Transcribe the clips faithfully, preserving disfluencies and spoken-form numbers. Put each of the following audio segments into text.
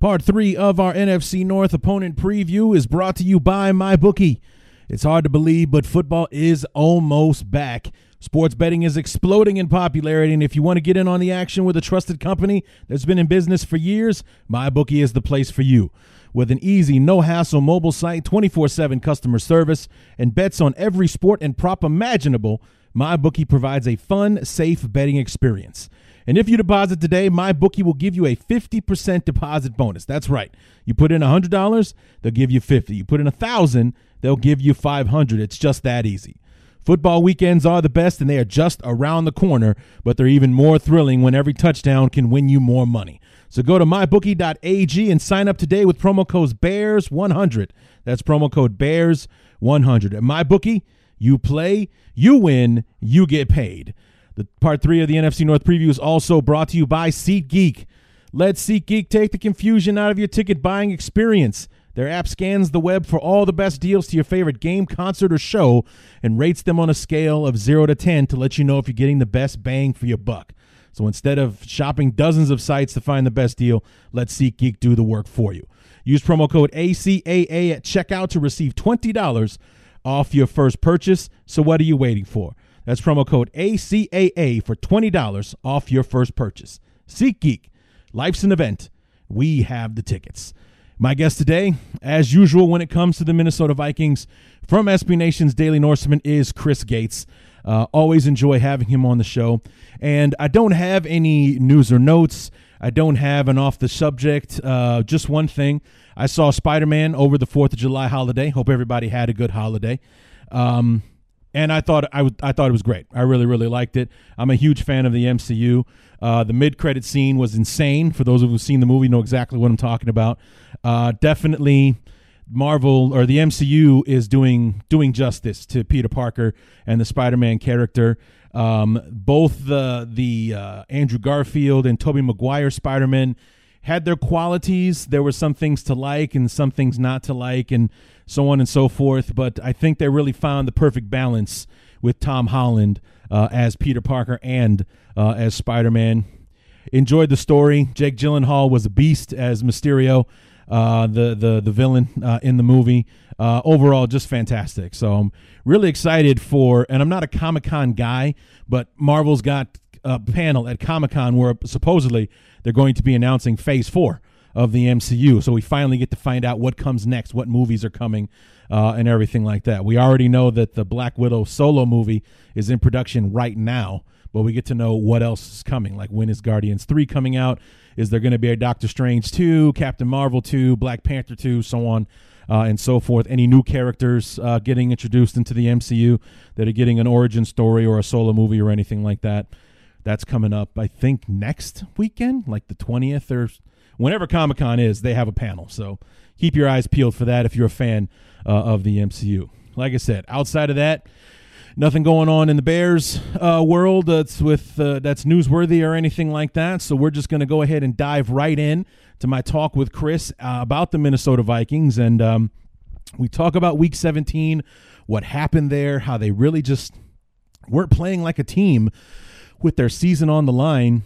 Part three of our N F C North opponent preview is brought to you by MyBookie. It's hard to believe, but football is almost back. Sports betting is exploding in popularity, and if you want to get in on the action with a trusted company that's been in business for years, MyBookie is the place for you. With an easy, no-hassle mobile site, twenty-four seven customer service, and bets on every sport and prop imaginable, MyBookie provides a fun, safe betting experience. And if you deposit today, MyBookie will give you a fifty percent deposit bonus. That's right. You put in one hundred dollars, they'll give you fifty dollars. You put in one thousand dollars, they'll give you five hundred dollars. It's just that easy. Football weekends are the best, and they are just around the corner, but they're even more thrilling when every touchdown can win you more money. So go to my bookie dot a g and sign up today with promo code bears one hundred. That's promo code bears one hundred. At MyBookie, you play, you win, you get paid. The part three of the N F C North preview is also brought to you by SeatGeek. Let SeatGeek take the confusion out of your ticket buying experience. Their app scans the web for all the best deals to your favorite game, concert, or show and rates them on a scale of zero to ten to let you know if you're getting the best bang for your buck. So instead of shopping dozens of sites to find the best deal, let SeatGeek do the work for you. Use promo code A C A A at checkout to receive twenty dollars off your first purchase. So what are you waiting for? That's promo code A C A A for twenty dollars off your first purchase. SeatGeek, life's an event. We have the tickets. My guest today, as usual when it comes to the Minnesota Vikings, from S B Nation's Daily Norseman is Chris Gates. Uh, always enjoy having him on the show. And I don't have any news or notes. I don't have an off the subject. Uh, just one thing. I saw Spider-Man over the fourth of July holiday. Hope everybody had a good holiday. Um And I thought I, w- I thought it was great. I really, really liked it. I'm a huge fan of the M C U. Uh, the mid-credit scene was insane. For those of you who've seen the movie, know exactly what I'm talking about. Uh, definitely, Marvel or the M C U is doing doing justice to Peter Parker and the Spider-Man character. Um, both the the uh, Andrew Garfield and Tobey Maguire Spider-Man had their qualities. There were some things to like and some things not to like and so on and so forth. But I think they really found the perfect balance with Tom Holland uh, as Peter Parker and uh, as Spider-Man. Enjoyed the story. Jake Gyllenhaal was a beast as Mysterio, uh, the, the, the villain uh, in the movie. Uh, overall, just fantastic. So I'm really excited for, and I'm not a Comic-Con guy, but Marvel's got a panel at Comic-Con where supposedly they're going to be announcing phase four of the M C U. So we finally get to find out what comes next, what movies are coming, uh, and everything like that. We already know that the Black Widow solo movie is in production right now, but we get to know what else is coming. Like, when is Guardians three coming out? Is there going to be a Doctor Strange two, Captain Marvel two, Black Panther two, so on uh, and so forth? Any new characters uh, getting introduced into the M C U that are getting an origin story or a solo movie or anything like that? That's coming up, I think, next weekend, like the twentieth or whenever Comic-Con is, they have a panel. So keep your eyes peeled for that if you're a fan uh, of the M C U. Like I said, outside of that, nothing going on in the Bears uh, world that's with uh, that's newsworthy or anything like that. So we're just going to go ahead and dive right in to my talk with Chris uh, about the Minnesota Vikings. And um, we talk about Week seventeen, what happened there, how they really just weren't playing like a team with their season on the line.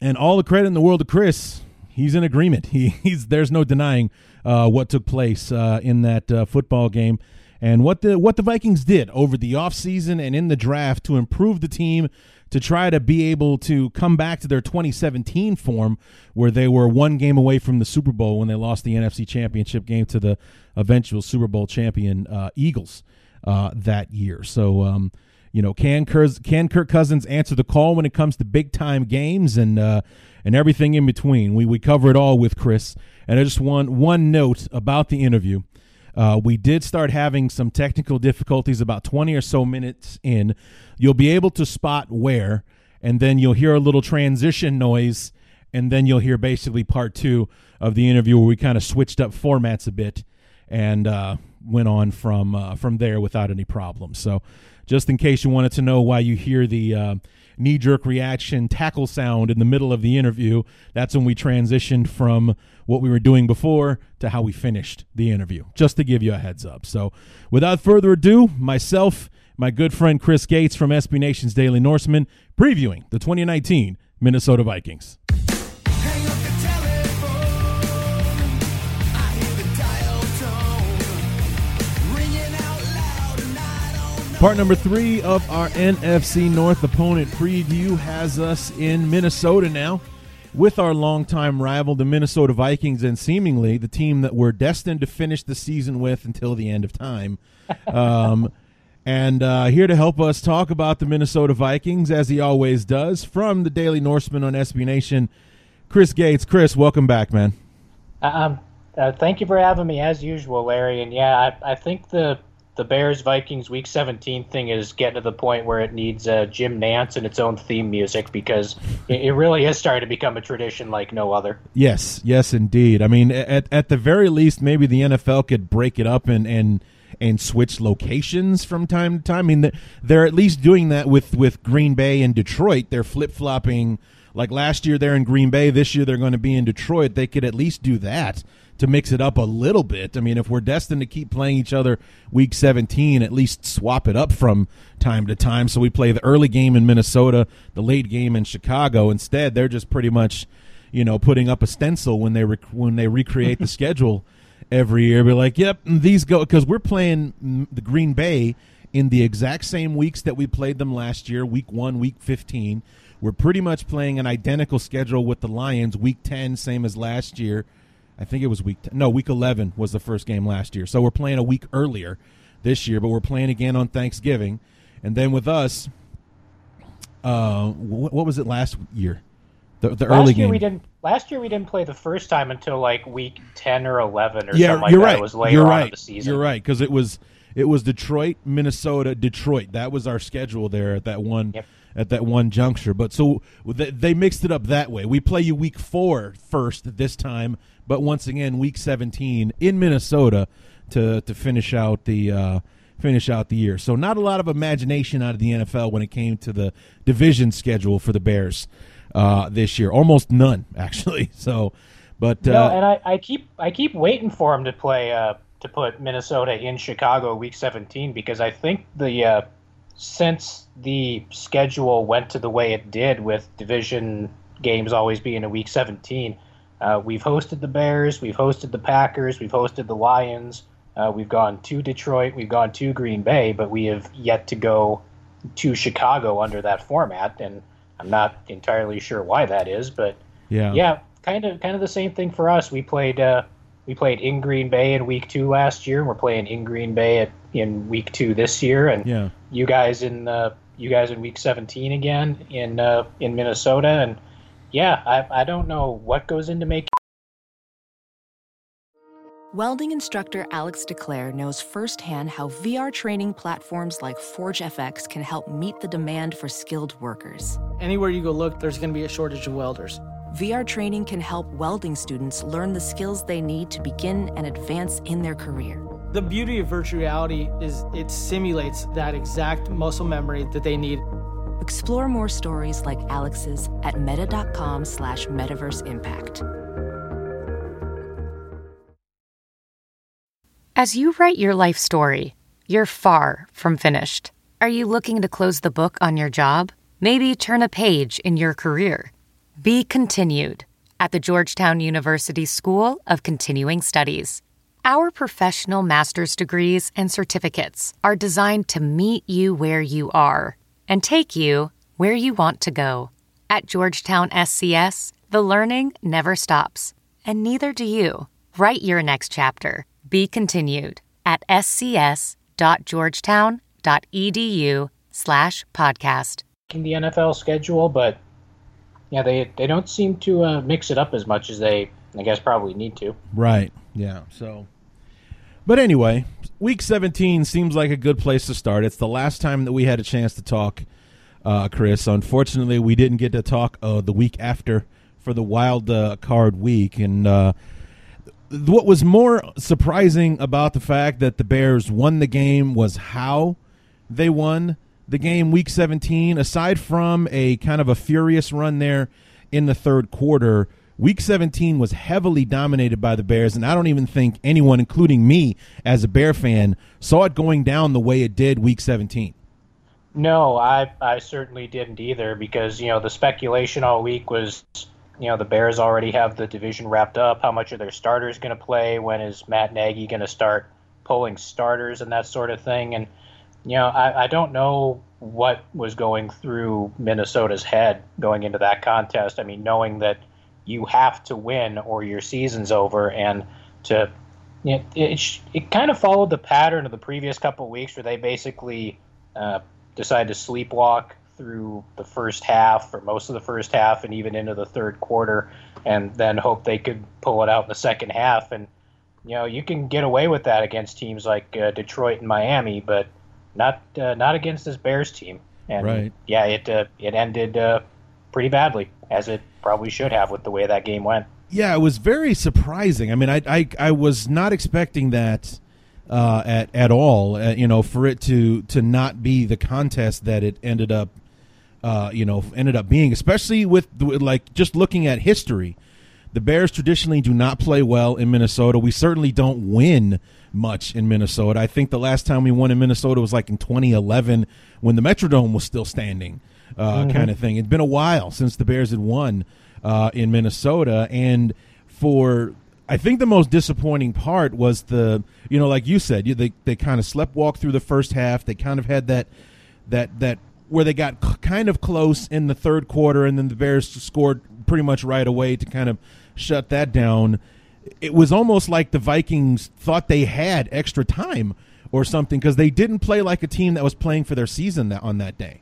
And all the credit in the world to Chris. He's in agreement. He, he's there's no denying uh, what took place uh, in that uh, football game and what the what the Vikings did over the offseason and in the draft to improve the team, to try to be able to come back to their twenty seventeen form where they were one game away from the Super Bowl when they lost the N F C Championship game to the eventual Super Bowl champion uh, Eagles uh, that year. So, um, You know, can Kirk, can Kirk Cousins answer the call when it comes to big-time games and uh, and everything in between? We we cover it all with Chris. And I just want one note about the interview. Uh, we did start having some technical difficulties about twenty or so minutes in. You'll be able to spot where, and then you'll hear a little transition noise and then you'll hear basically part two of the interview where we kind of switched up formats a bit and uh, went on from uh, from there without any problems. So just in case you wanted to know why you hear the uh, knee-jerk reaction tackle sound in the middle of the interview, that's when we transitioned from what we were doing before to how we finished the interview, just to give you a heads up. So without further ado, myself, my good friend Chris Gates from S B Nation's Daily Norseman, previewing the twenty nineteen Minnesota Vikings. Part number three of our N F C North opponent preview has us in Minnesota now with our longtime rival, the Minnesota Vikings, and seemingly the team that we're destined to finish the season with until the end of time. Um, and uh, here to help us talk about the Minnesota Vikings, as he always does, from the Daily Norseman on S B Nation, Chris Gates. Chris, welcome back, man. Um, uh, thank you for having me, as usual, Larry. And, yeah, I, I think the – the Bears-Vikings Week seventeen thing is getting to the point where it needs uh, Jim Nantz and its own theme music, because it really has started to become a tradition like no other. Yes, yes, indeed. I mean, at at the very least, maybe the N F L could break it up and and, and switch locations from time to time. I mean, they're at least doing that with, with Green Bay and Detroit. They're flip-flopping. Like last year they're in Green Bay, this year they're going to be in Detroit. They could at least do that to mix it up a little bit. I mean, if we're destined to keep playing each other week seventeen, at least swap it up from time to time. So we play the early game in Minnesota, the late game in Chicago. Instead, they're just pretty much, you know, putting up a stencil when they rec- when they recreate the schedule every year. Be like, yep, these go, because we're playing the Green Bay in the exact same weeks that we played them last year, week one, week fifteen. We're pretty much playing an identical schedule with the Lions, week ten, same as last year. I think it was week ten. No, week eleven was the first game last year. So we're playing a week earlier this year, but we're playing again on Thanksgiving. And then with us, uh, what was it last year? The, the last early year game. We didn't, last year we didn't play the first time until like week ten or eleven or yeah, something like you're that. Right. It was later you're on right. in the season. You're right, because it was, it was Detroit, Minnesota, Detroit. That was our schedule there at that one yep. at that one juncture. But so they mixed it up that way. We play you week four first this time, but once again, week seventeen in Minnesota to to finish out the uh, finish out the year. So not a lot of imagination out of the N F L when it came to the division schedule for the Bears uh, this year. Almost none, actually. So, but uh, no, and I, I keep I keep waiting for them to play uh, to put Minnesota in Chicago week seventeen, because I think the uh, since the schedule went to the way it did with division games always being in week seventeen. Uh, we've hosted the Bears, we've hosted the Packers, we've hosted the Lions, uh, we've gone to Detroit, we've gone to Green Bay, but we have yet to go to Chicago under that format, and I'm not entirely sure why that is, but yeah, yeah kind of kind of the same thing for us. We played uh, we played in Green Bay in week two last year, and we're playing in Green Bay at, in week two this year, and yeah. you guys in uh, you guys in week seventeen again in uh, in Minnesota, and. Yeah, I, I don't know what goes into making... Welding instructor Alex DeClaire knows firsthand how V R training platforms like ForgeFX can help meet the demand for skilled workers. Anywhere you go look, there's going to be a shortage of welders. V R training can help welding students learn the skills they need to begin and advance in their career. The beauty of virtual reality is it simulates that exact muscle memory that they need. Explore more stories like Alex's at meta.com slash metaverse impact. As you write your life story, you're far from finished. Are you looking to close the book on your job? Maybe turn a page in your career? Be continued at the Georgetown University School of Continuing Studies. Our professional master's degrees and certificates are designed to meet you where you are and take you where you want to go. At Georgetown S C S, the learning never stops, and neither do you. Write your next chapter. Be continued at scs.georgetown.edu slash podcast. In the N F L schedule, but yeah, they, they don't seem to uh, mix it up as much as they, I guess, probably need to. Right, yeah, so... But anyway, week seventeen seems like a good place to start. It's the last time that we had a chance to talk, uh, Chris. Unfortunately, we didn't get to talk uh, the week after for the wild uh, card week. And uh, what was more surprising about the fact that the Bears won the game was how they won the game week seventeen. Aside from a kind of a furious run there in the third quarter, week seventeen was heavily dominated by the Bears, and I don't even think anyone, including me as a Bear fan, saw it going down the way it did week seventeen. No, I I certainly didn't either, because, you know, the speculation all week was, you know, the Bears already have the division wrapped up. How much are their starters going to play? When is Matt Nagy going to start pulling starters and that sort of thing? And, you know, I, I don't know what was going through Minnesota's head going into that contest. I mean, knowing that you have to win or your season's over, and to you know, it it kind of followed the pattern of the previous couple of weeks where they basically uh, decided to sleepwalk through the first half or most of the first half and even into the third quarter, and then hope they could pull it out in the second half. And you know you can get away with that against teams like uh, Detroit and Miami, but not uh, not against this Bears team. And right. yeah, it uh, it ended uh, pretty badly, as it probably should have with the way that game went. Yeah, it was very surprising. I mean, I I, I was not expecting that uh, at at all. Uh, you know, for it to to not be the contest that it ended up, uh, you know, ended up being. Especially with like just looking at history, the Bears traditionally do not play well in Minnesota. We certainly don't win much in Minnesota. I think the last time we won in Minnesota was like in twenty eleven when the Metrodome was still standing. Uh, mm-hmm. Kind of thing. It's been a while since the Bears had won uh, in Minnesota, and for I think the most disappointing part was the you know like you said you, they they kind of slept walk through the first half. They kind of had that that that where they got c- kind of close in the third quarter, and then the Bears scored pretty much right away to kind of shut that down. It was almost like the Vikings thought they had extra time or something, because they didn't play like a team that was playing for their season that, on that day.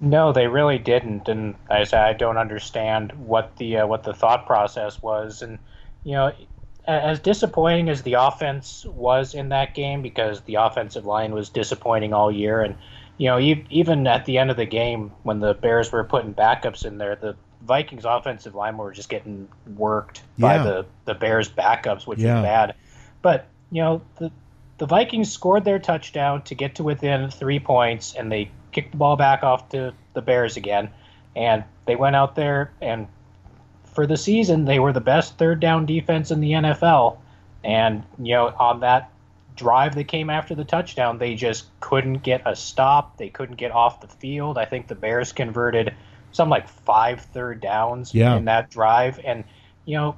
No, they really didn't, and I say I don't understand what the uh, what the thought process was. And you know, as disappointing as the offense was in that game, because the offensive line was disappointing all year, and you know, even at the end of the game when the Bears were putting backups in there, the Vikings offensive line were just getting worked yeah. by the, the Bears backups, which yeah. was bad. But you know, the the Vikings scored their touchdown to get to within three points, and they kicked the ball back off to the Bears again, and they went out there, and for the season they were the best third down defense in the N F L. And you know, on that drive that came after the touchdown, they just couldn't get a stop. They couldn't get off the field. I think the Bears converted something like five third downs yeah. in that drive. And you know,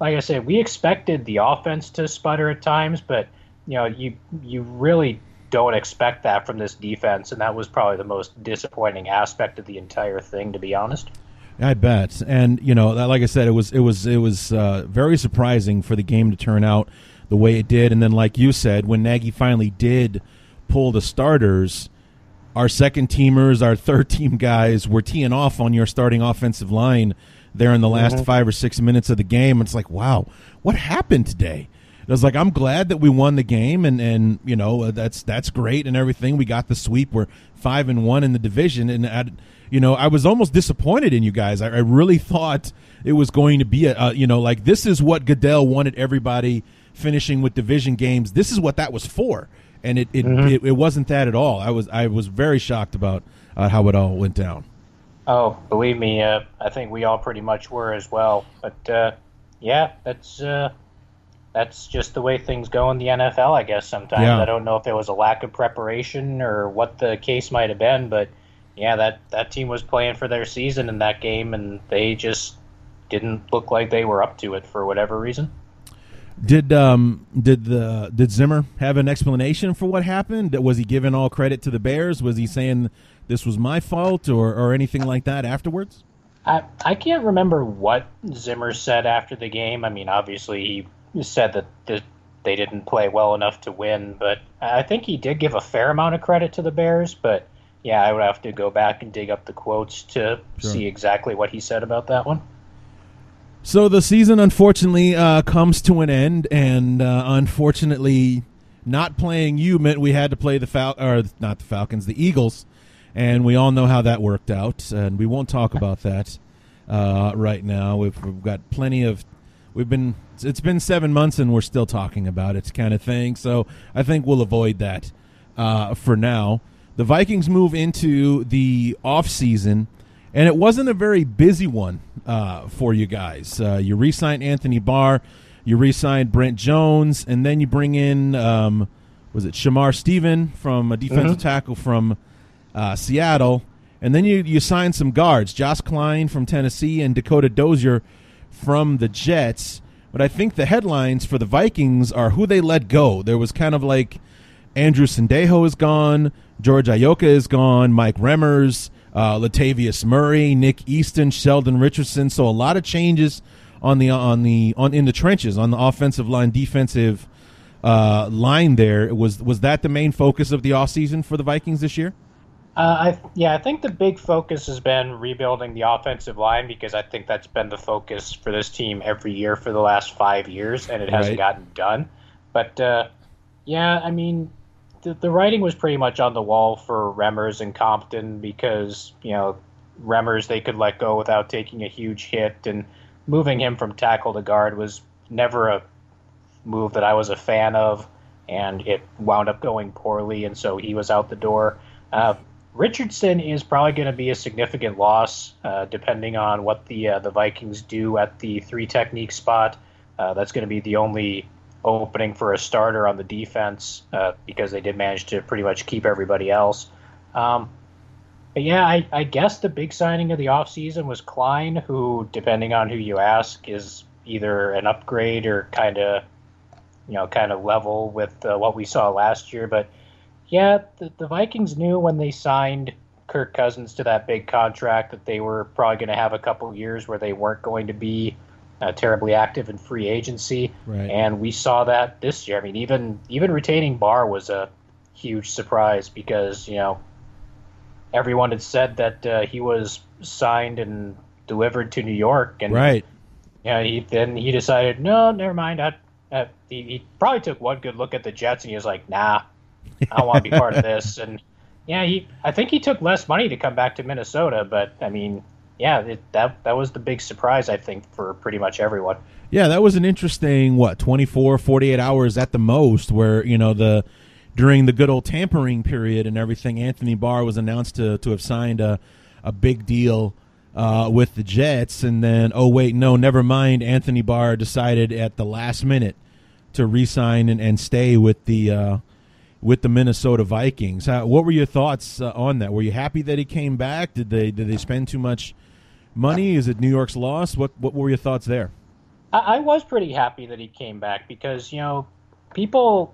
like I said, we expected the offense to sputter at times, but you know, you you really don't expect that from this defense, and that was probably the most disappointing aspect of the entire thing, to be honest. I bet. And you know, like I said, it was it was it was uh, very surprising for the game to turn out the way it did. And then, like you said, when Nagy finally did pull the starters, our second teamers, our third team guys were teeing off on your starting offensive line there in the last mm-hmm. five or six minutes of the game. It's like, wow, what happened today? It was like, I'm glad that we won the game, and, and you know, that's that's great and everything. We got the sweep. We're five and one in the division, and I, you know, I was almost disappointed in you guys. I, I really thought it was going to be a, a you know, like, this is what Goodell wanted everybody finishing with division games. This is what that was for, and it it, mm-hmm. it, it wasn't that at all. I was I was very shocked about uh, how it all went down. Oh, believe me, uh, I think we all pretty much were as well. But uh, yeah, that's. Uh... That's just the way things go in the N F L, I guess, sometimes. Yeah. I don't know if there was a lack of preparation or what the case might have been, but, yeah, that, that team was playing for their season in that game, and they just didn't look like they were up to it for whatever reason. Did um did the did Zimmer have an explanation for what happened? Was he giving all credit to the Bears? Was he saying this was my fault or, or anything like that afterwards? I, I can't remember what Zimmer said after the game. I mean, obviously he said that the, they didn't play well enough to win, but I think he did give a fair amount of credit to the Bears. But yeah, I would have to go back and dig up the quotes to sure. see exactly what he said about that one. So the season, unfortunately, uh, comes to an end, and uh, unfortunately, not playing you meant we had to play the Fal- or not the Falcons, the Eagles, and we all know how that worked out, and we won't talk about that. uh, right now. We've, we've got plenty of we've been it's been seven months and we're still talking about it kind of thing. So I think we'll avoid that uh, for now. The Vikings move into the offseason, and it wasn't a very busy one uh, for you guys. Uh, you re-signed Anthony Barr, you re-signed Brent Jones, and then you bring in, um, was it Shamar Stephen from a defensive mm-hmm. tackle from uh, Seattle, and then you, you signed some guards, Josh Klein from Tennessee and Dakota Dozier from the Jets. But I think the headlines for the Vikings are who they let go. There was kind of like Andrew Sandejo is gone, George Ayoka is gone, Mike Remmers, uh, Latavius Murray, Nick Easton, Sheldon Richardson. So a lot of changes on the on the on in the trenches on the offensive line, defensive uh, line. There was was that the main focus of the offseason for the Vikings this year? Uh, I yeah, I think the big focus has been rebuilding the offensive line, because I think that's been the focus for this team every year for the last five years, and it right. hasn't gotten done. But uh, yeah, I mean. The writing was pretty much on the wall for Remmers and Compton, because, you know, Remmers they could let go without taking a huge hit, and moving him from tackle to guard was never a move that I was a fan of, and it wound up going poorly, and so he was out the door. Uh, Richardson is probably going to be a significant loss, uh, depending on what the uh, the Vikings do at the three technique spot. Uh, that's going to be the only opening for a starter on the defense, uh, because they did manage to pretty much keep everybody else. Um, but yeah, I, I guess the big signing of the offseason was Klein, who, depending on who you ask, is either an upgrade or kind of, you know, kind of level with uh, what we saw last year. But yeah, the, the Vikings knew when they signed Kirk Cousins to that big contract that they were probably going to have a couple years where they weren't going to be Uh, terribly active in free agency, right. and we saw that this year. I mean, even even retaining Barr was a huge surprise, because, you know, everyone had said that uh, he was signed and delivered to New York, and right. you know, he, then he decided, no, never mind. I, I, he, he probably took one good look at the Jets, and he was like, nah, I don't want to be part of this. And yeah, he I think he took less money to come back to Minnesota, but I mean. Yeah, it, that that was the big surprise, I think, for pretty much everyone. Yeah, that was an interesting, what, twenty-four, forty-eight hours at the most, where, you know, the during the good old tampering period and everything, Anthony Barr was announced to, to have signed a, a big deal uh, with the Jets. And then, oh, wait, no, never mind. Anthony Barr decided at the last minute to re-sign and, and stay with the uh, with the Minnesota Vikings. How, what were your thoughts uh, on that? Were you happy that he came back? Did they did they spend too much money? Is it New York's loss? What what were your thoughts there? I, I was pretty happy that he came back, because, you know, people,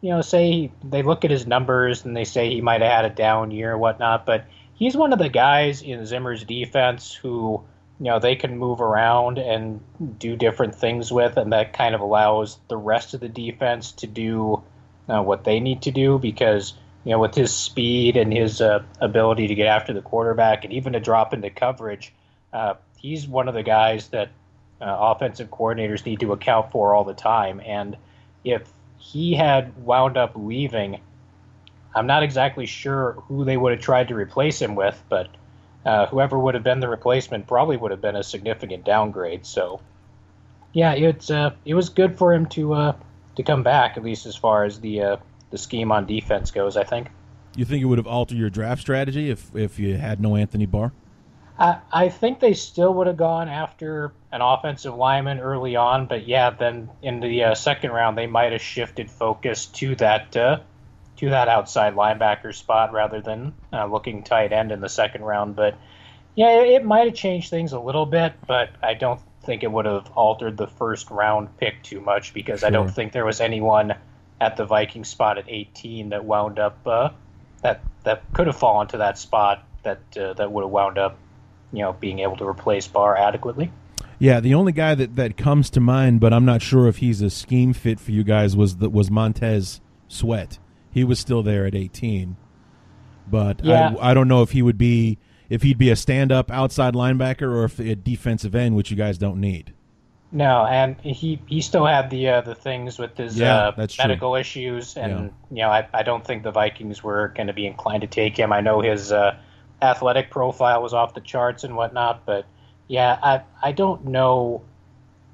you know, say he, they look at his numbers and they say he might have had a down year or whatnot, but he's one of the guys in Zimmer's defense who, you know, they can move around and do different things with, and that kind of allows the rest of the defense to do uh, what they need to do, because, you know, with his speed and his uh, ability to get after the quarterback and even to drop into coverage, Uh, he's one of the guys that uh, offensive coordinators need to account for all the time. And if he had wound up leaving, I'm not exactly sure who they would have tried to replace him with, but uh, whoever would have been the replacement probably would have been a significant downgrade. So, yeah, it's uh, it was good for him to uh, to come back, at least as far as the uh, the scheme on defense goes, I think. You think it would have altered your draft strategy if, if you had no Anthony Barr? I think they still would have gone after an offensive lineman early on, but yeah, then in the uh, second round they might have shifted focus to that uh, to that outside linebacker spot rather than uh, looking tight end in the second round. But yeah, it, it might have changed things a little bit, but I don't think it would have altered the first round pick too much, because sure. I don't think there was anyone at the Viking spot at eighteen that wound up uh, that that could have fallen to that spot that uh, that would have wound up, you know, being able to replace Barr adequately. Yeah, the only guy that, that comes to mind, but I'm not sure if he's a scheme fit for you guys, was the, was Montez Sweat. He was still there at eighteen, but yeah. I, I don't know if he would be if he'd be a stand-up outside linebacker or if a defensive end, which you guys don't need. No, and he, he still had the uh, the things with his yeah, uh, medical true. issues, and yeah. you know, I I don't think the Vikings were going to be inclined to take him. I know his. Uh, athletic profile was off the charts and whatnot, but Yeah, I I don't know.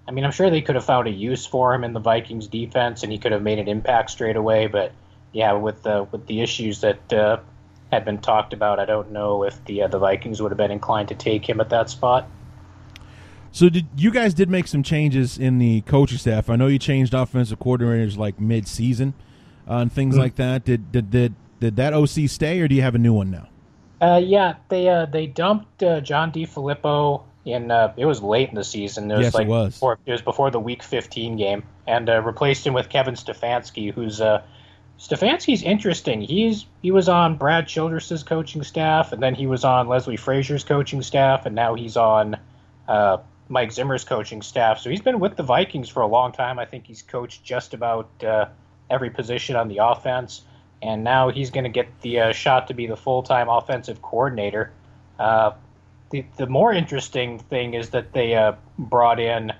I mean, I'm sure they could have found a use for him in the Vikings defense, and he could have made an impact straight away. But yeah, with the with the issues that uh, had been talked about, I don't know if the uh, the Vikings would have been inclined to take him at that spot. So did you guys did make some changes in the coaching staff? I know you changed offensive coordinators like mid-season uh, and things mm-hmm. like that. Did did did did that O C stay, or do you have a new one now? Uh, yeah, they uh, they dumped uh, John DeFilippo in. Uh, it was late in the season. It was yes, like it was. Before, it was before the Week fifteen game, and uh, replaced him with Kevin Stefanski, who's uh, Stefanski's interesting. He's he was on Brad Childress's coaching staff, and then he was on Leslie Frazier's coaching staff, and now he's on uh, Mike Zimmer's coaching staff. So he's been with the Vikings for a long time. I think he's coached just about uh, every position on the offense. And now he's going to get the uh, shot to be the full-time offensive coordinator. Uh, the, the more interesting thing is that they uh, brought in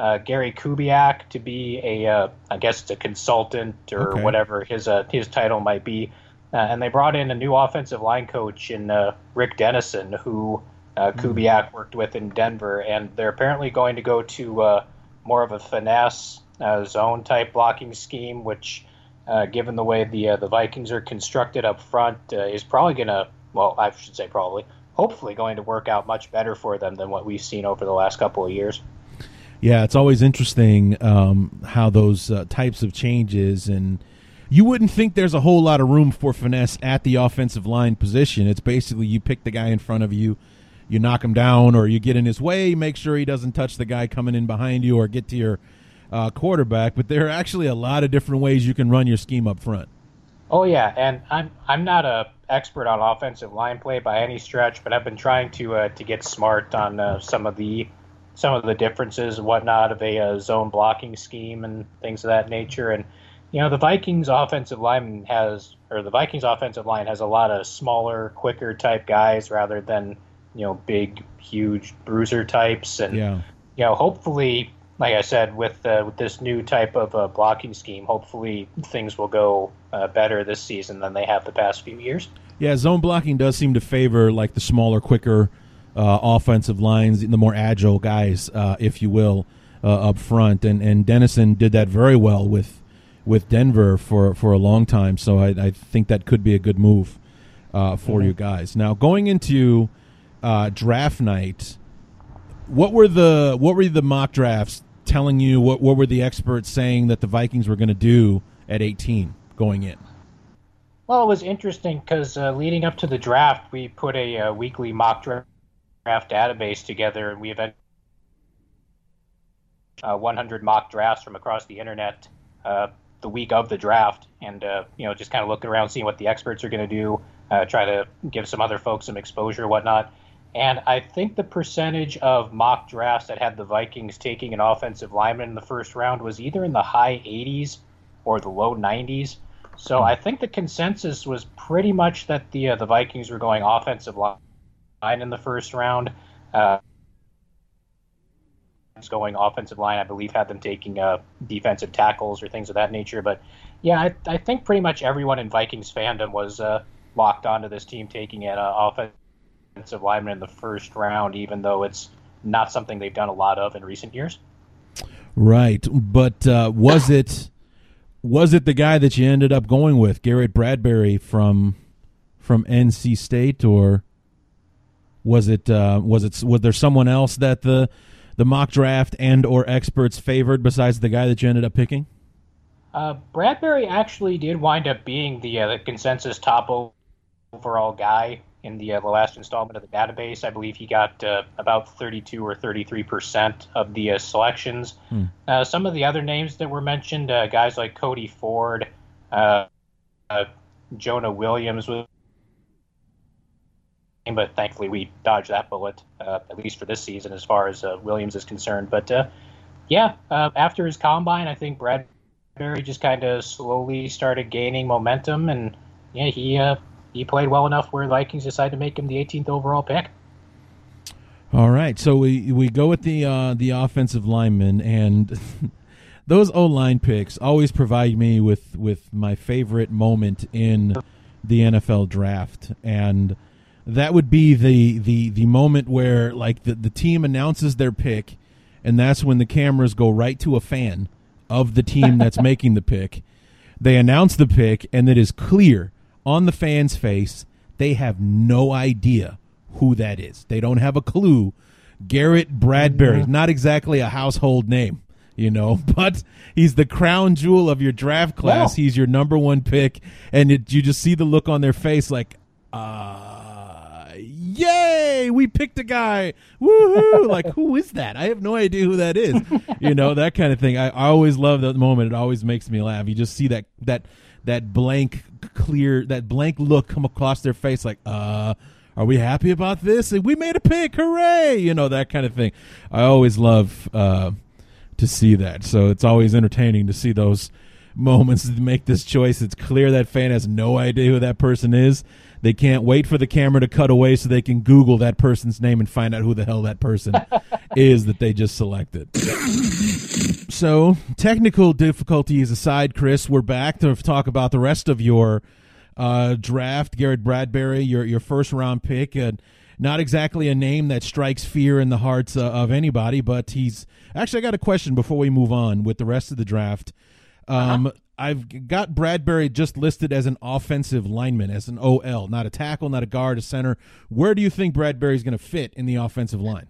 uh, Gary Kubiak to be a, uh, I guess it's a consultant or okay. whatever his uh, his title might be. Uh, and they brought in a new offensive line coach in uh, Rick Dennison, who uh, Kubiak mm-hmm. worked with in Denver. And they're apparently going to go to uh, more of a finesse uh, zone-type blocking scheme, which... Uh, given the way the uh, the Vikings are constructed up front, uh, is probably going to, well, I should say probably, hopefully going to work out much better for them than what we've seen over the last couple of years. Yeah, it's always interesting um, how those uh, types of changes, and you wouldn't think there's a whole lot of room for finesse at the offensive line position. It's basically you pick the guy in front of you, you knock him down, or you get in his way, make sure he doesn't touch the guy coming in behind you or get to your Uh, quarterback, but there are actually a lot of different ways you can run your scheme up front. Oh yeah, and I'm I'm not a expert on offensive line play by any stretch, but I've been trying to uh, to get smart on uh, some of the some of the differences and whatnot of a uh, zone blocking scheme and things of that nature. And you know, the Vikings offensive line has, or the Vikings offensive line has a lot of smaller, quicker type guys rather than you know big, huge bruiser types. And yeah. you know, hopefully. Like I said, with uh, with this new type of uh, blocking scheme, hopefully things will go uh, better this season than they have the past few years. Yeah, zone blocking does seem to favor like the smaller, quicker uh, offensive lines, the more agile guys, uh, if you will, uh, up front. And and Dennison did that very well with with Denver for, for a long time. So I, I think that could be a good move uh, for mm-hmm. you guys. Now going into uh, draft night. What were the what were the mock drafts telling you? What what were the experts saying that the Vikings were going to do at eighteen going in? Well, it was interesting because uh, leading up to the draft, we put a uh, weekly mock draft database together, and we have uh, one hundred mock drafts from across the internet uh, the week of the draft, and uh, you know just kind of looking around, seeing what the experts are going to do, uh, try to give some other folks some exposure, whatnot. And I think the percentage of mock drafts that had the Vikings taking an offensive lineman in the first round was either in the high eighties or the low nineties. So I think the consensus was pretty much that the uh, the Vikings were going offensive line in the first round. Uh, going offensive line, I believe, had them taking uh, defensive tackles or things of that nature. But, yeah, I, I think pretty much everyone in Vikings fandom was uh, locked onto this team taking an uh, offensive offensive lineman in the first round, even though it's not something they've done a lot of in recent years. Right, but uh, was it was it the guy that you ended up going with, Garrett Bradbury from from N C State, or was it uh, was it was there someone else that the the mock draft and or experts favored besides the guy that you ended up picking? Uh, Bradbury actually did wind up being the, uh, the consensus top overall guy. In the, uh, the last installment of the database, I believe he got uh, about thirty-two or thirty-three percent of the uh, selections. Hmm. Uh, some of the other names that were mentioned, uh, guys like Cody Ford, uh, uh, Jonah Williams, was, but thankfully we dodged that bullet, uh, at least for this season as far as uh, Williams is concerned. But, uh, yeah, uh, after his combine, I think Bradbury just kind of slowly started gaining momentum, and, yeah, he... Uh, He played well enough where the Vikings decided to make him the eighteenth overall pick. All right, so we, we go with the uh, the offensive linemen, and those O-line picks always provide me with, with my favorite moment in the N F L draft. And that would be the the the moment where like the, the team announces their pick, and that's when the cameras go right to a fan of the team that's making the pick. They announce the pick, and it is clear on the fan's face they have no idea who that is. They don't have a clue. Garrett Bradbury, yeah. Not exactly a household name, you know, but he's the crown jewel of your draft class. Wow. He's your number one pick, and it, you just see the look on their face like, uh, yay, we picked a guy. Woohoo! Like, who is that? I have no idea who that is. You know, that kind of thing. I, I always love that moment. It always makes me laugh. You just see that that that blank, clear, that blank look come across their face like, uh, are we happy about this? We made a pick. Hooray. You know, that kind of thing. I always love uh, to see that. So it's always entertaining to see those moments to make this choice. It's clear that fan has no idea who that person is. They can't wait for the camera to cut away so they can Google that person's name and find out who the hell that person is that they just selected. So technical difficulties aside, Chris, we're back to talk about the rest of your Uh, draft. Garrett Bradbury, your your first round pick, and uh, not exactly a name that strikes fear in the hearts uh, of anybody, but he's actually, I got a question before we move on with the rest of the draft. Um, uh-huh. I've got Bradbury just listed as an offensive lineman, as an O L, not a tackle, not a guard, a center. Where do you think Bradbury's going to fit in the offensive line?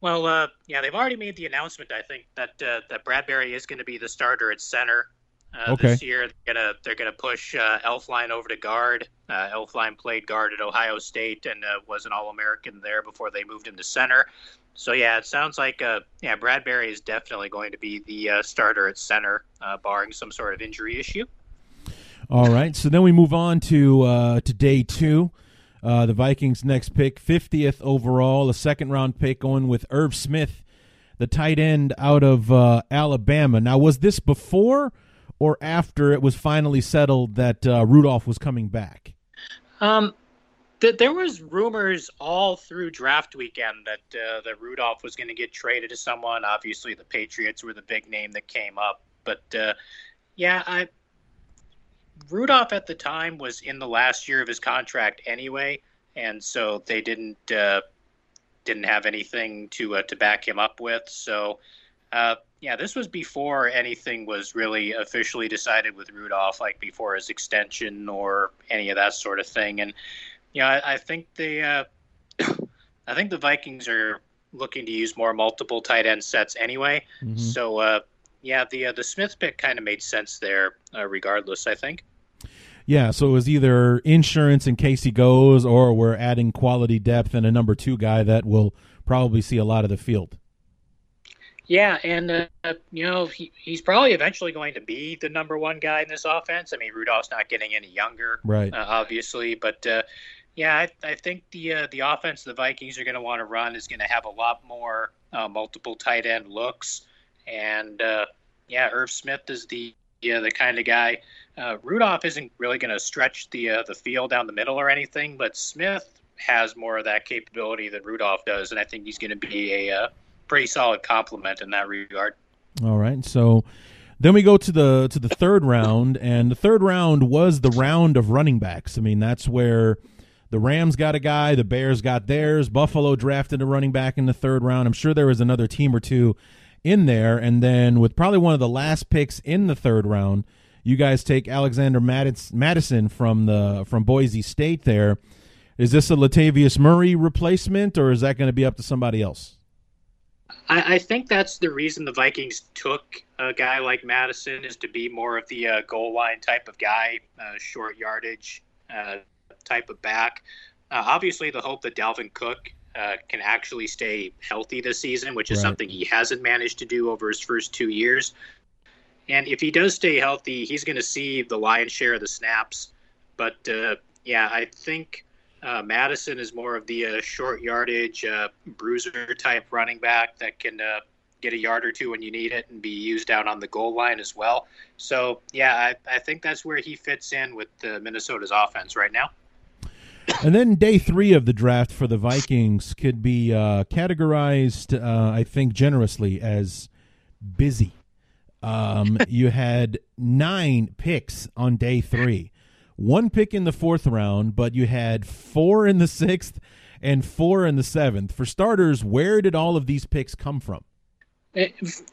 Well, uh, yeah, they've already made the announcement, I think, that uh, that Bradbury is going to be the starter at center. Uh, okay. This year, they're gonna they're gonna push uh, Elflein over to guard. Uh, Elflein played guard at Ohio State and uh, was an All-American there before they moved him to center. So yeah, it sounds like uh, yeah Bradbury is definitely going to be the uh, starter at center, uh, barring some sort of injury issue. All right. So then we move on to uh, to day two. Uh, the Vikings' next pick, fiftieth overall, a second-round pick, going with Irv Smith, the tight end out of uh, Alabama. Now, was this before or after it was finally settled that uh, Rudolph was coming back? Um, th- there was rumors all through draft weekend that uh, that Rudolph was going to get traded to someone. Obviously, the Patriots were the big name that came up. But, uh, yeah, I Rudolph at the time was in the last year of his contract anyway, and so they didn't uh, didn't have anything to uh, to back him up with. So, uh yeah, this was before anything was really officially decided with Rudolph, like before his extension or any of that sort of thing. And you know, I, I think the uh, I think the Vikings are looking to use more multiple tight end sets anyway. Mm-hmm. So uh, yeah, the uh, the Smith pick kind of made sense there, uh, regardless, I think. Yeah, so it was either insurance in case he goes, or we're adding quality depth and a number two guy that will probably see a lot of the field. Yeah, and, uh, you know, he, he's probably eventually going to be the number one guy in this offense. I mean, Rudolph's not getting any younger, right? Uh, obviously. But, uh, yeah, I, I think the uh, the offense the Vikings are going to want to run is going to have a lot more uh, multiple tight end looks. And, uh, yeah, Irv Smith is the yeah, the kind of guy. Uh, Rudolph isn't really going to stretch the, uh, the field down the middle or anything, but Smith has more of that capability than Rudolph does, and I think he's going to be a uh, – pretty solid compliment in that regard. All right. So then we go to the to the third round, and the third round was the round of running backs. I mean, that's where the Rams got a guy, the Bears got theirs, Buffalo drafted a running back in the third round. I'm sure there was another team or two in there. And then with probably one of the last picks in the third round, you guys take Alexander Madison from the from Boise State there. Is this a Latavius Murray replacement, or is that going to be up to somebody else? I, I think that's the reason the Vikings took a guy like Madison, is to be more of the uh, goal line type of guy, uh, short yardage uh, type of back. Uh, obviously, the hope that Dalvin Cook uh, can actually stay healthy this season, which is right. Something he hasn't managed to do over his first two years. And if he does stay healthy, he's going to see the lion's share of the snaps. But, uh, yeah, I think... Uh, Madison is more of the uh, short yardage, uh, bruiser type running back that can uh, get a yard or two when you need it and be used out on the goal line as well. So, yeah, I, I think that's where he fits in with uh, Minnesota's offense right now. And then day three of the draft for the Vikings could be uh, categorized, uh, I think, generously as busy. Um, you had nine picks on day three. one pick in the fourth round, but you had four in the sixth and four in the seventh. For starters, where did all of these picks come from?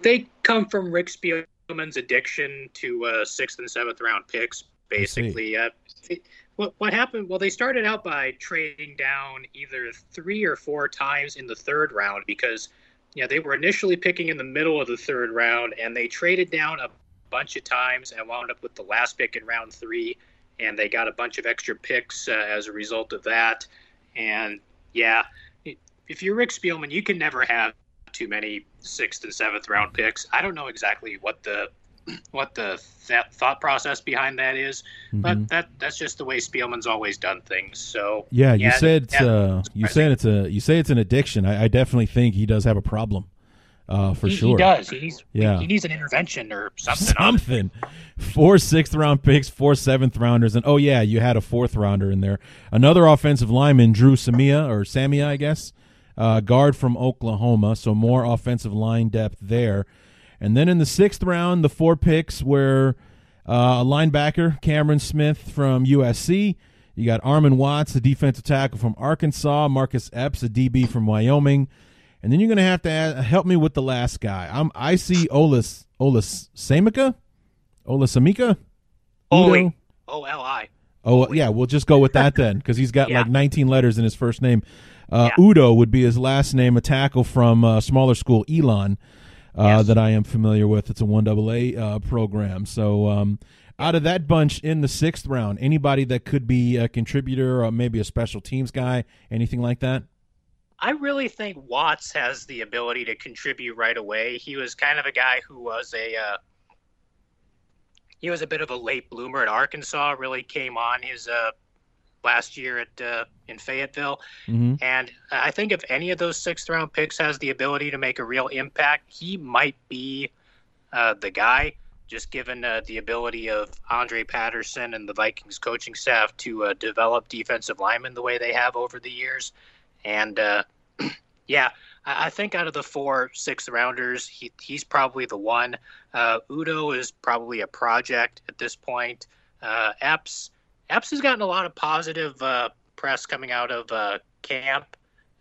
They come from Rick Spielman's addiction to uh, sixth and seventh round picks, basically. Uh, it, what, what happened? Well, they started out by trading down either three or four times in the third round because yeah, they were initially picking in the middle of the third round, and they traded down a bunch of times and wound up with the last pick in round three, and they got a bunch of extra picks uh, as a result of that. And, yeah, if you're Rick Spielman, you can never have too many sixth and seventh round picks. I don't know exactly what the what the th- thought process behind that is, mm-hmm. but that that's just the way Spielman's always done things. So yeah, yeah you said it's, uh, you said it's a you say it's an addiction. I, I definitely think he does have a problem, uh, for he, sure. He does. He's, yeah. he needs an intervention or something. Something. Four sixth round picks, four seventh rounders, and oh yeah, you had a fourth rounder in there. Another offensive lineman, Dru Samia or Samia, I guess, uh, guard from Oklahoma. So more offensive line depth there. And then in the sixth round, the four picks were uh, a linebacker, Cameron Smith from U S C. You got Armin Watts, a defensive tackle from Arkansas. Marcus Epps, a D B from Wyoming. And then you're going to have to add, help me with the last guy. I'm, I see Olas, Olas Samika? Olas Samika? Oli. O L I. Oh, yeah, we'll just go with that then because he's got yeah. like nineteen letters in his first name. Uh, yeah. Udo would be his last name, a tackle from uh, smaller school, Elon. Uh, yes. That I am familiar with. It's a one double A uh, program. So um, out of that bunch in the sixth round, anybody that could be a contributor or maybe a special teams guy, anything like that? I really think Watts has the ability to contribute right away. He was kind of a guy who was a uh, he was a bit of a late bloomer at Arkansas, really came on his uh, last year at uh, in Fayetteville. Mm-hmm. And I think if any of those sixth round picks has the ability to make a real impact, he might be uh, the guy, just given uh, the ability of Andre Patterson and the Vikings coaching staff to uh, develop defensive linemen the way they have over the years. And uh, yeah, I-, I think out of the four sixth rounders, he he's probably the one. Uh, Udo is probably a project at this point. Uh, Epps, Epps has gotten a lot of positive uh, press coming out of uh, camp,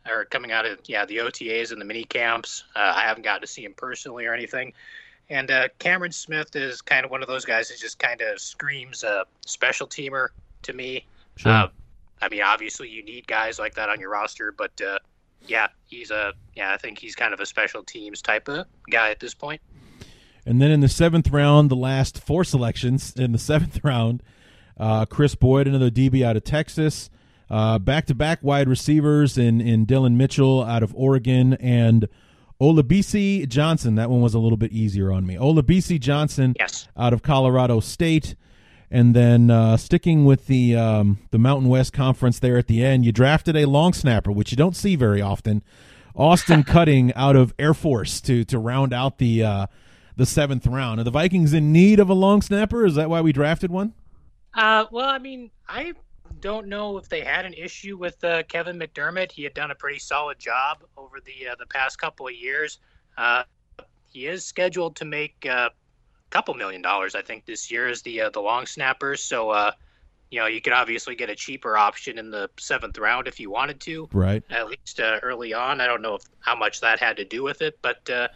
or coming out of yeah the O T As and the mini camps. Uh, I haven't gotten to see him personally or anything. And uh, Cameron Smith is kind of one of those guys that just kind of screams a special teamer to me. Sure. Uh, I mean, obviously you need guys like that on your roster, but uh, yeah, he's a yeah I think he's kind of a special teams type of guy at this point. And then in the seventh round, the last four selections in the seventh round. Uh, Chris Boyd, another D B out of Texas, uh, back-to-back wide receivers in, in Dylan Mitchell out of Oregon, and Olabisi Johnson. That one was a little bit easier on me. Olabisi Johnson yes. out of Colorado State. And then uh, sticking with the um, the Mountain West Conference there at the end, you drafted a long snapper, which you don't see very often, Austin Cutting out of Air Force to to round out the uh, the seventh round. Are the Vikings in need of a long snapper? Is that why we drafted one? Uh, well, I mean, I don't know if they had an issue with uh, Kevin McDermott. He had done a pretty solid job over the uh, the past couple of years. Uh, he is scheduled to make uh, a couple million dollars, I think, this year as the uh, the long snapper. So, uh, you know, you could obviously get a cheaper option in the seventh round if you wanted to. Right. At least uh, early on. I don't know if, how much that had to do with it. But, uh,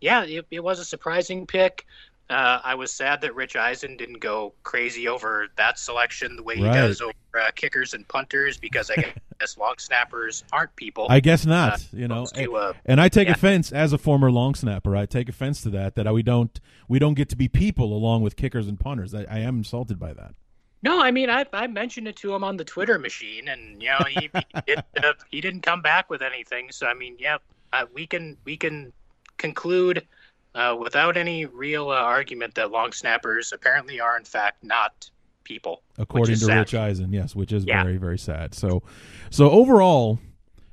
yeah, it, it was a surprising pick. Uh, I was sad that Rich Eisen didn't go crazy over that selection the way he right. does over uh, kickers and punters, because I guess long snappers aren't people. I guess not, uh, you know. To, uh, and I take yeah. offense as a former long snapper. I take offense to that, that we don't we don't get to be people along with kickers and punters. I, I am insulted by that. No, I mean, I I mentioned it to him on the Twitter machine, and you know he, he, didn't, uh, he didn't come back with anything. So I mean, yeah, uh, we can we can conclude. Uh, without any real uh, argument that long snappers apparently are, in fact, not people. According to sad. Rich Eisen, yes, which is yeah. very, very sad. So so overall,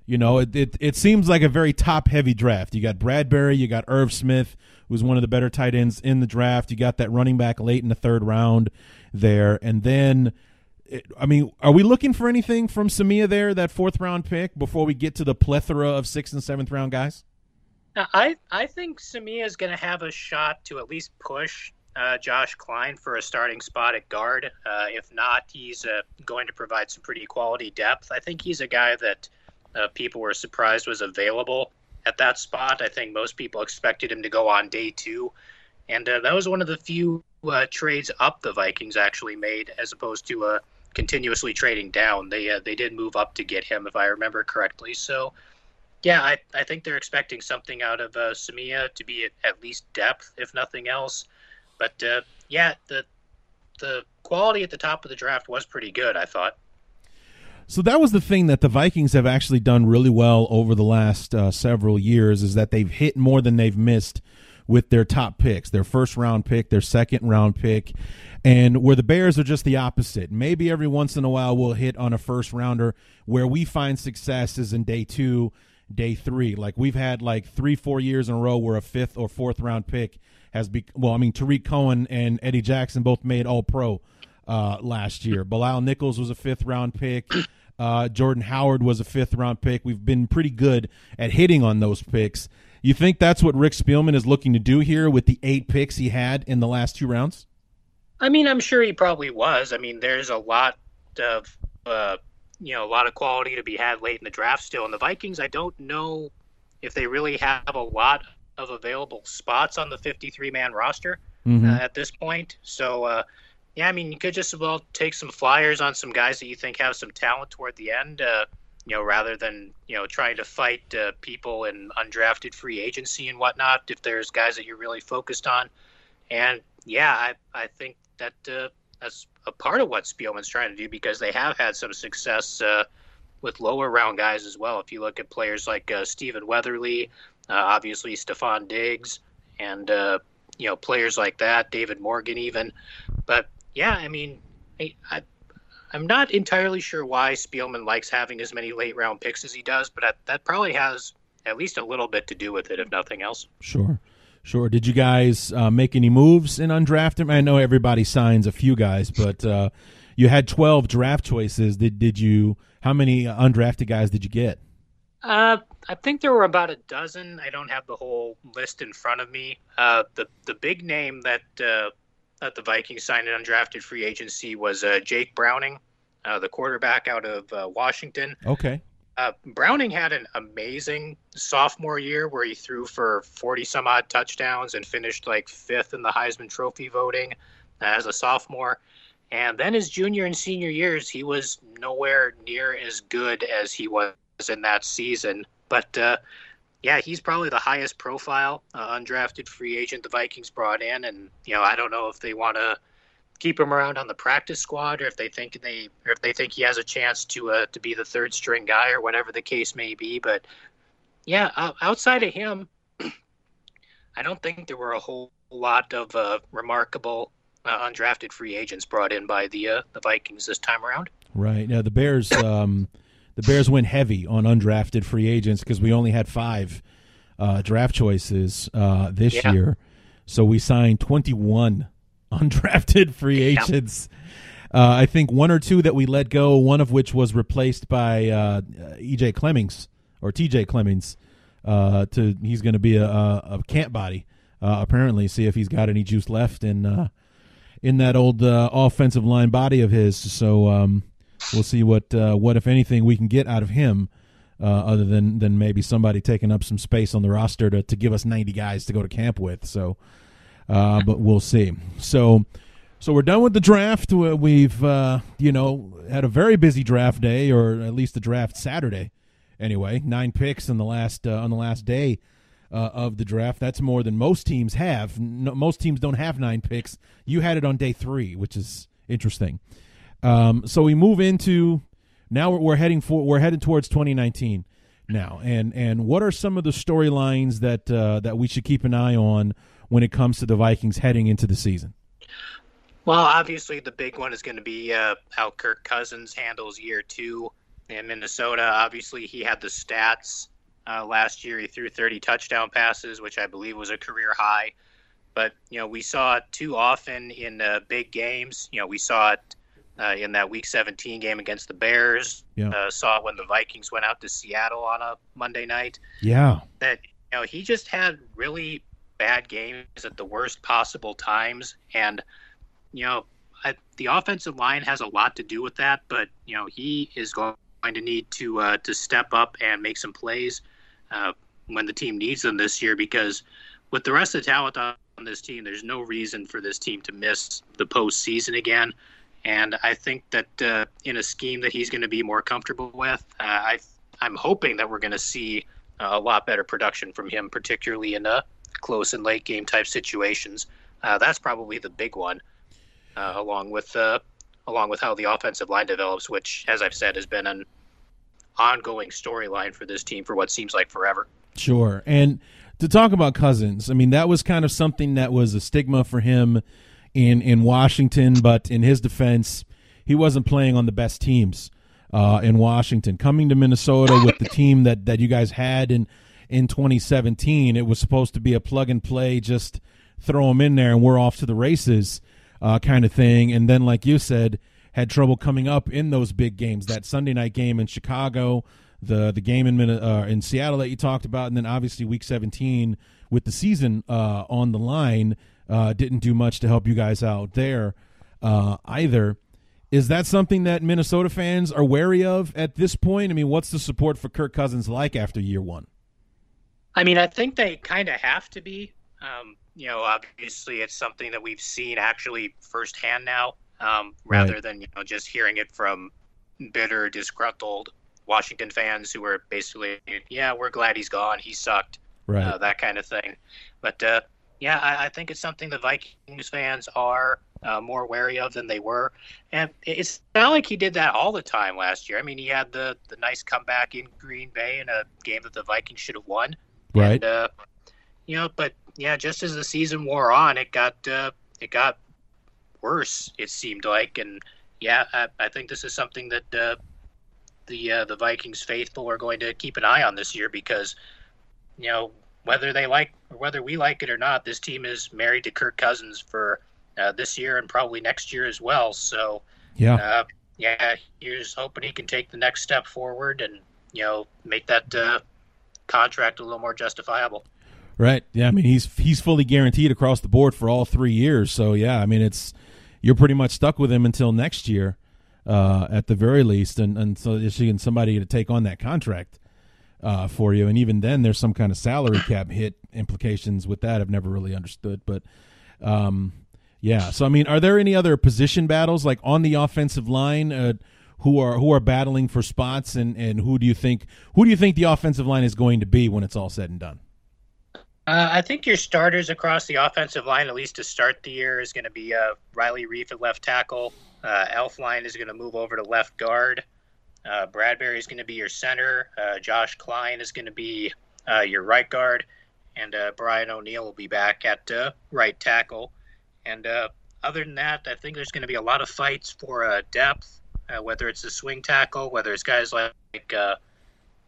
you know, it, it it seems like a very top-heavy draft. You got Bradbury, you got Irv Smith, who's one of the better tight ends in the draft. You got that running back late in the third round there. And then, it, I mean, are we looking for anything from Samia there, that fourth-round pick, before we get to the plethora of sixth- and seventh-round guys? Now, I, I think Samia is going to have a shot to at least push uh, Josh Klein for a starting spot at guard. Uh, if not, he's uh, going to provide some pretty quality depth. I think he's a guy that uh, people were surprised was available at that spot. I think most people expected him to go on day two. And uh, that was one of the few uh, trades up the Vikings actually made, as opposed to uh, continuously trading down. They uh, they did move up to get him, if I remember correctly. So, yeah, I, I think they're expecting something out of uh, Samia to be at, at least depth, if nothing else. But, uh, yeah, the the quality at the top of the draft was pretty good, I thought. So that was the thing that the Vikings have actually done really well over the last uh, several years, is that they've hit more than they've missed with their top picks, their first round pick, their second round pick, and where the Bears are just the opposite. Maybe every once in a while we'll hit on a first rounder. Where we find success is in day two, day three. Like we've had like three, four years in a row where a fifth or fourth round pick has been, well, I mean, Tariq Cohen and Eddie Jackson both made all pro uh, last year. Bilal Nichols was a fifth round pick. Uh, Jordan Howard was a fifth round pick. We've been pretty good at hitting on those picks. You think that's what Rick Spielman is looking to do here with the eight picks he had in the last two rounds? I mean, I'm sure he probably was. I mean, there's a lot of, uh, you know, a lot of quality to be had late in the draft still. And the Vikings, I don't know if they really have a lot of available spots on the fifty-three man roster mm-hmm. uh, at this point. So, uh, yeah, I mean, you could just as well take some flyers on some guys that you think have some talent toward the end, uh, you know, rather than, you know, trying to fight uh, people in undrafted free agency and whatnot, if there's guys that you're really focused on. And, yeah, I, I think that uh, that's a part of what Spielman's trying to do, because they have had some success uh, with lower-round guys as well. If you look at players like uh, Stephen Weatherly, uh, obviously Stephon Diggs, and, uh, you know, players like that, David Morgan even. But, yeah, I mean, I, I I'm not entirely sure why Spielman likes having as many late-round picks as he does, but that probably has at least a little bit to do with it, if nothing else. Sure, sure. Did you guys uh, make any moves in undrafted? I know everybody signs a few guys, but uh, you had twelve draft choices. Did did you? How many undrafted guys did you get? Uh, I think there were about a dozen. I don't have the whole list in front of me. Uh, the the big name that. Uh, that the Vikings signed an undrafted free agency was uh, Jake Browning, uh, the quarterback out of uh, Washington. Okay. Uh, Browning had an amazing sophomore year where he threw for forty some odd touchdowns and finished like fifth in the Heisman Trophy voting as a sophomore. And then his junior and senior years, he was nowhere near as good as he was in that season. But uh, yeah, he's probably the highest profile uh, undrafted free agent the Vikings brought in. And, you know, I don't know if they want to keep him around on the practice squad, or if they think they or if they think he has a chance to uh, to be the third string guy, or whatever the case may be. But, yeah, uh, outside of him, I don't think there were a whole lot of uh, remarkable uh, undrafted free agents brought in by the uh, the Vikings this time around. Right. Now, the Bears um... – The Bears went heavy on undrafted free agents because we only had five uh, draft choices uh, this yeah. year. So we signed twenty-one undrafted free agents. Yeah. Uh, I think one or two that we let go, one of which was replaced by uh, E J Clemmings or T J Clemmings. Uh, to he's going to be a, a camp body, uh, apparently, see if he's got any juice left in, uh, in that old uh, offensive line body of his. So, um, we'll see what, uh, what if anything, we can get out of him uh, other than, than maybe somebody taking up some space on the roster to, to give us ninety guys to go to camp with. So, uh, but we'll see. So so we're done with the draft. We've, uh, you know, had a very busy draft day, or at least the draft Saturday anyway. Nine picks in the last, uh, on the last day uh, of the draft. That's more than most teams have. No, most teams don't have nine picks. You had it on day three, which is interesting. Um, so we move into now we're, we're heading for we're headed towards twenty nineteen now, and and what are some of the storylines that uh, that we should keep an eye on when it comes to the Vikings heading into the season? Well, obviously the big one is going to be uh, how Kirk Cousins handles year two in Minnesota. Obviously, he had the stats uh, last year. He threw thirty touchdown passes, which I believe was a career high. But you know, we saw it too often in uh, big games. You know, we saw it. Uh, in that Week seventeen game against the Bears, yeah. uh, saw it when the Vikings went out to Seattle on a Monday night. Yeah, that you know he just had really bad games at the worst possible times. And, you know, I, the offensive line has a lot to do with that, but, you know, he is going to need to uh, to step up and make some plays uh, when the team needs them this year, because with the rest of the talent on this team, there's no reason for this team to miss the postseason again. And I think that uh, in a scheme that he's going to be more comfortable with, uh, I, I'm hoping that we're going to see uh, a lot better production from him, particularly in uh, close and late game type situations. Uh, that's probably the big one, uh, along with uh, along with how the offensive line develops, which, as I've said, has been an ongoing storyline for this team for what seems like forever. Sure. And to talk about Cousins, I mean, that was kind of something that was a stigma for him in in Washington, but in his defense, he wasn't playing on the best teams uh, in Washington. Coming to Minnesota with the team that, that you guys had in, in twenty seventeen, it was supposed to be a plug-and-play, just throw him in there and we're off to the races uh, kind of thing. And then, like you said, had trouble coming up in those big games, that Sunday night game in Chicago, the the game in uh, in Seattle that you talked about, and then obviously Week seventeen with the season uh, on the line. Uh, didn't do much to help you guys out there uh, either. Is that something that Minnesota fans are wary of at this point? I mean, what's the support for Kirk Cousins like after year one? I mean, I think they kind of have to be. Um, you know, obviously it's something that we've seen actually firsthand now, um, rather right. than, you know, just hearing it from bitter, disgruntled Washington fans who were basically, yeah, we're glad he's gone. He sucked. Right. Uh, that kind of thing. But, uh, Yeah, I, I think it's something the Vikings fans are uh, more wary of than they were. And it's not like he did that all the time last year. I mean, he had the, the nice comeback in Green Bay in a game that the Vikings should have won. Right. And, uh, you know, but, yeah, just as the season wore on, it got uh, it got worse, it seemed like. And, yeah, I, I think this is something that uh, the, uh, the Vikings faithful are going to keep an eye on this year because, you know, whether they like, or whether we like it or not, this team is married to Kirk Cousins for uh, this year and probably next year as well. So, yeah, uh, yeah, here's hoping he can take the next step forward and, you know, make that uh, contract a little more justifiable. Right. Yeah. I mean, he's he's fully guaranteed across the board for all three years. So yeah, I mean, it's you're pretty much stuck with him until next year, uh, at the very least, and and so if you can somebody to take on that contract. Uh, for you, and even then there's some kind of salary cap hit implications with that. I've never really understood, but um, yeah. So I mean, are there any other position battles like on the offensive line uh, who are who are battling for spots, and, and who do you think who do you think the offensive line is going to be when it's all said and done? Uh, I think your starters across the offensive line, at least to start the year, is going to be uh, Riley Reef at left tackle. Uh, Elflein is going to move over to left guard. Uh, Bradbury is going to be your center. Uh, Josh Klein is going to be uh, your right guard. And uh, Brian O'Neill will be back at uh, right tackle. And uh, other than that, I think there's going to be a lot of fights for uh, depth, uh, whether it's the swing tackle, whether it's guys like uh,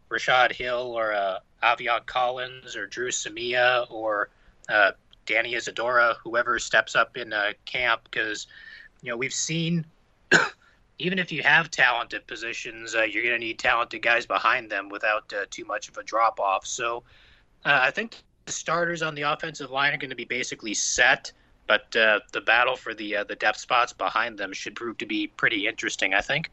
Rashad Hill or uh, Avion Collins or Dru Samia or uh, Danny Isadora, whoever steps up in uh, camp. Because, you know, we've seen... Even if you have talented positions, uh, you're going to need talented guys behind them without uh, too much of a drop-off. So uh, I think the starters on the offensive line are going to be basically set, but uh, the battle for the uh, the depth spots behind them should prove to be pretty interesting, I think.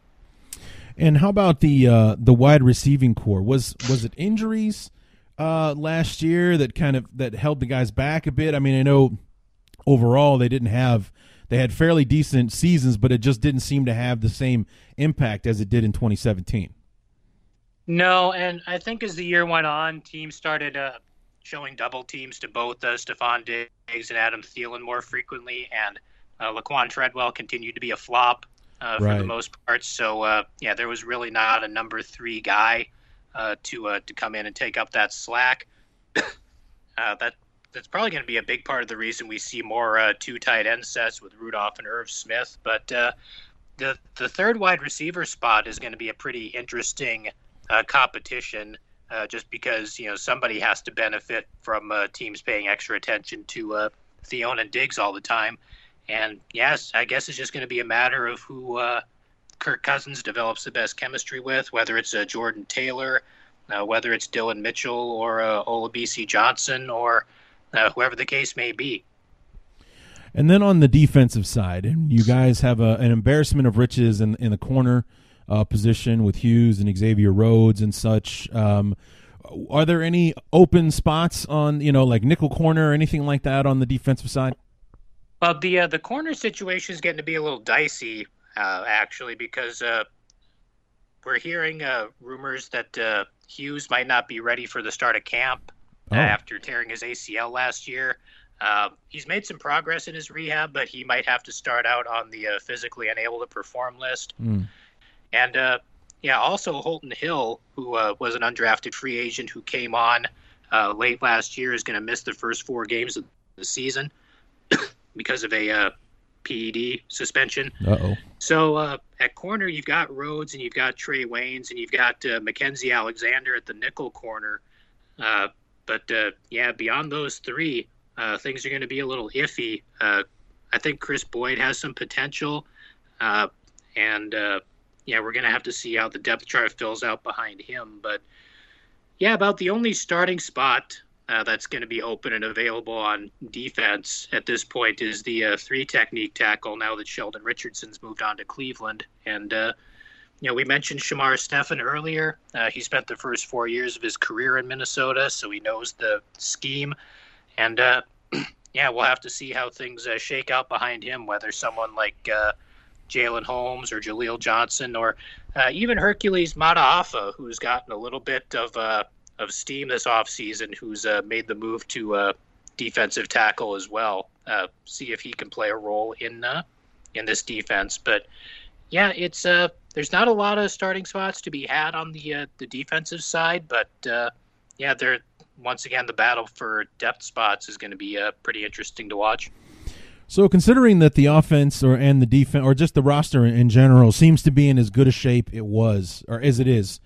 And how about the uh, the wide receiving corps? Was was it injuries uh, last year that kind of that held the guys back a bit? I mean, I know overall they didn't have – They had fairly decent seasons, but it just didn't seem to have the same impact as it did in twenty seventeen. No, and I think as the year went on, teams started uh, showing double teams to both uh, Stephon Diggs and Adam Thielen more frequently, and uh, Laquan Treadwell continued to be a flop uh, for right. the most part. So, uh, yeah, there was really not a number three guy uh, to uh, to come in and take up that slack. uh, that. That's probably going to be a big part of the reason we see more uh, two tight end sets with Rudolph and Irv Smith. But uh, the the third wide receiver spot is going to be a pretty interesting uh, competition uh, just because, you know, somebody has to benefit from uh, teams paying extra attention to uh, Thion and Diggs all the time. And, yes, I guess it's just going to be a matter of who uh, Kirk Cousins develops the best chemistry with, whether it's uh, Jordan Taylor, uh, whether it's Dylan Mitchell or uh, Olabisi Johnson or uh, whoever the case may be. And then on the defensive side, you guys have a, an embarrassment of riches in, in the corner uh, position with Hughes and Xavier Rhodes and such. Um, are there any open spots on, you know, like nickel corner or anything like that on the defensive side? Well, the uh, the corner situation is getting to be a little dicey, uh, actually, because uh, we're hearing uh, rumors that uh, Hughes might not be ready for the start of camp oh. uh, after tearing his A C L last year. Uh, he's made some progress in his rehab, but he might have to start out on the uh, physically unable to perform list. Mm. And, uh, yeah, also Holton Hill, who uh, was an undrafted free agent who came on uh, late last year, is going to miss the first four games of the season because of a uh, P E D suspension. Uh-oh. So uh, at corner, you've got Rhodes and you've got Trey Waynes and you've got uh, Mackenzie Alexander at the nickel corner. Uh, but, uh, yeah, beyond those three, Uh, things are going to be a little iffy. Uh, I think Chris Boyd has some potential. Uh, and, uh, yeah, we're going to have to see how the depth chart fills out behind him. But, yeah, about the only starting spot uh, that's going to be open and available on defense at this point is the uh, three-technique tackle now that Sheldon Richardson's moved on to Cleveland. And, uh, you know, we mentioned Shamar Stephen earlier. Uh, he spent the first four years of his career in Minnesota, so he knows the scheme. And, uh, yeah, we'll have to see how things uh, shake out behind him, whether someone like uh, Jalen Holmes or Jaleel Johnson or uh, even Hercules Mataafa, who's gotten a little bit of uh, of steam this offseason, who's uh, made the move to uh, defensive tackle as well, uh, see if he can play a role in uh, in this defense. But, yeah, it's uh, there's not a lot of starting spots to be had on the, uh, the defensive side, but, uh, yeah, they're – once again, the battle for depth spots is going to be uh, pretty interesting to watch. So considering that the offense or and the defense or just the roster in general seems to be in as good a shape it was or as it is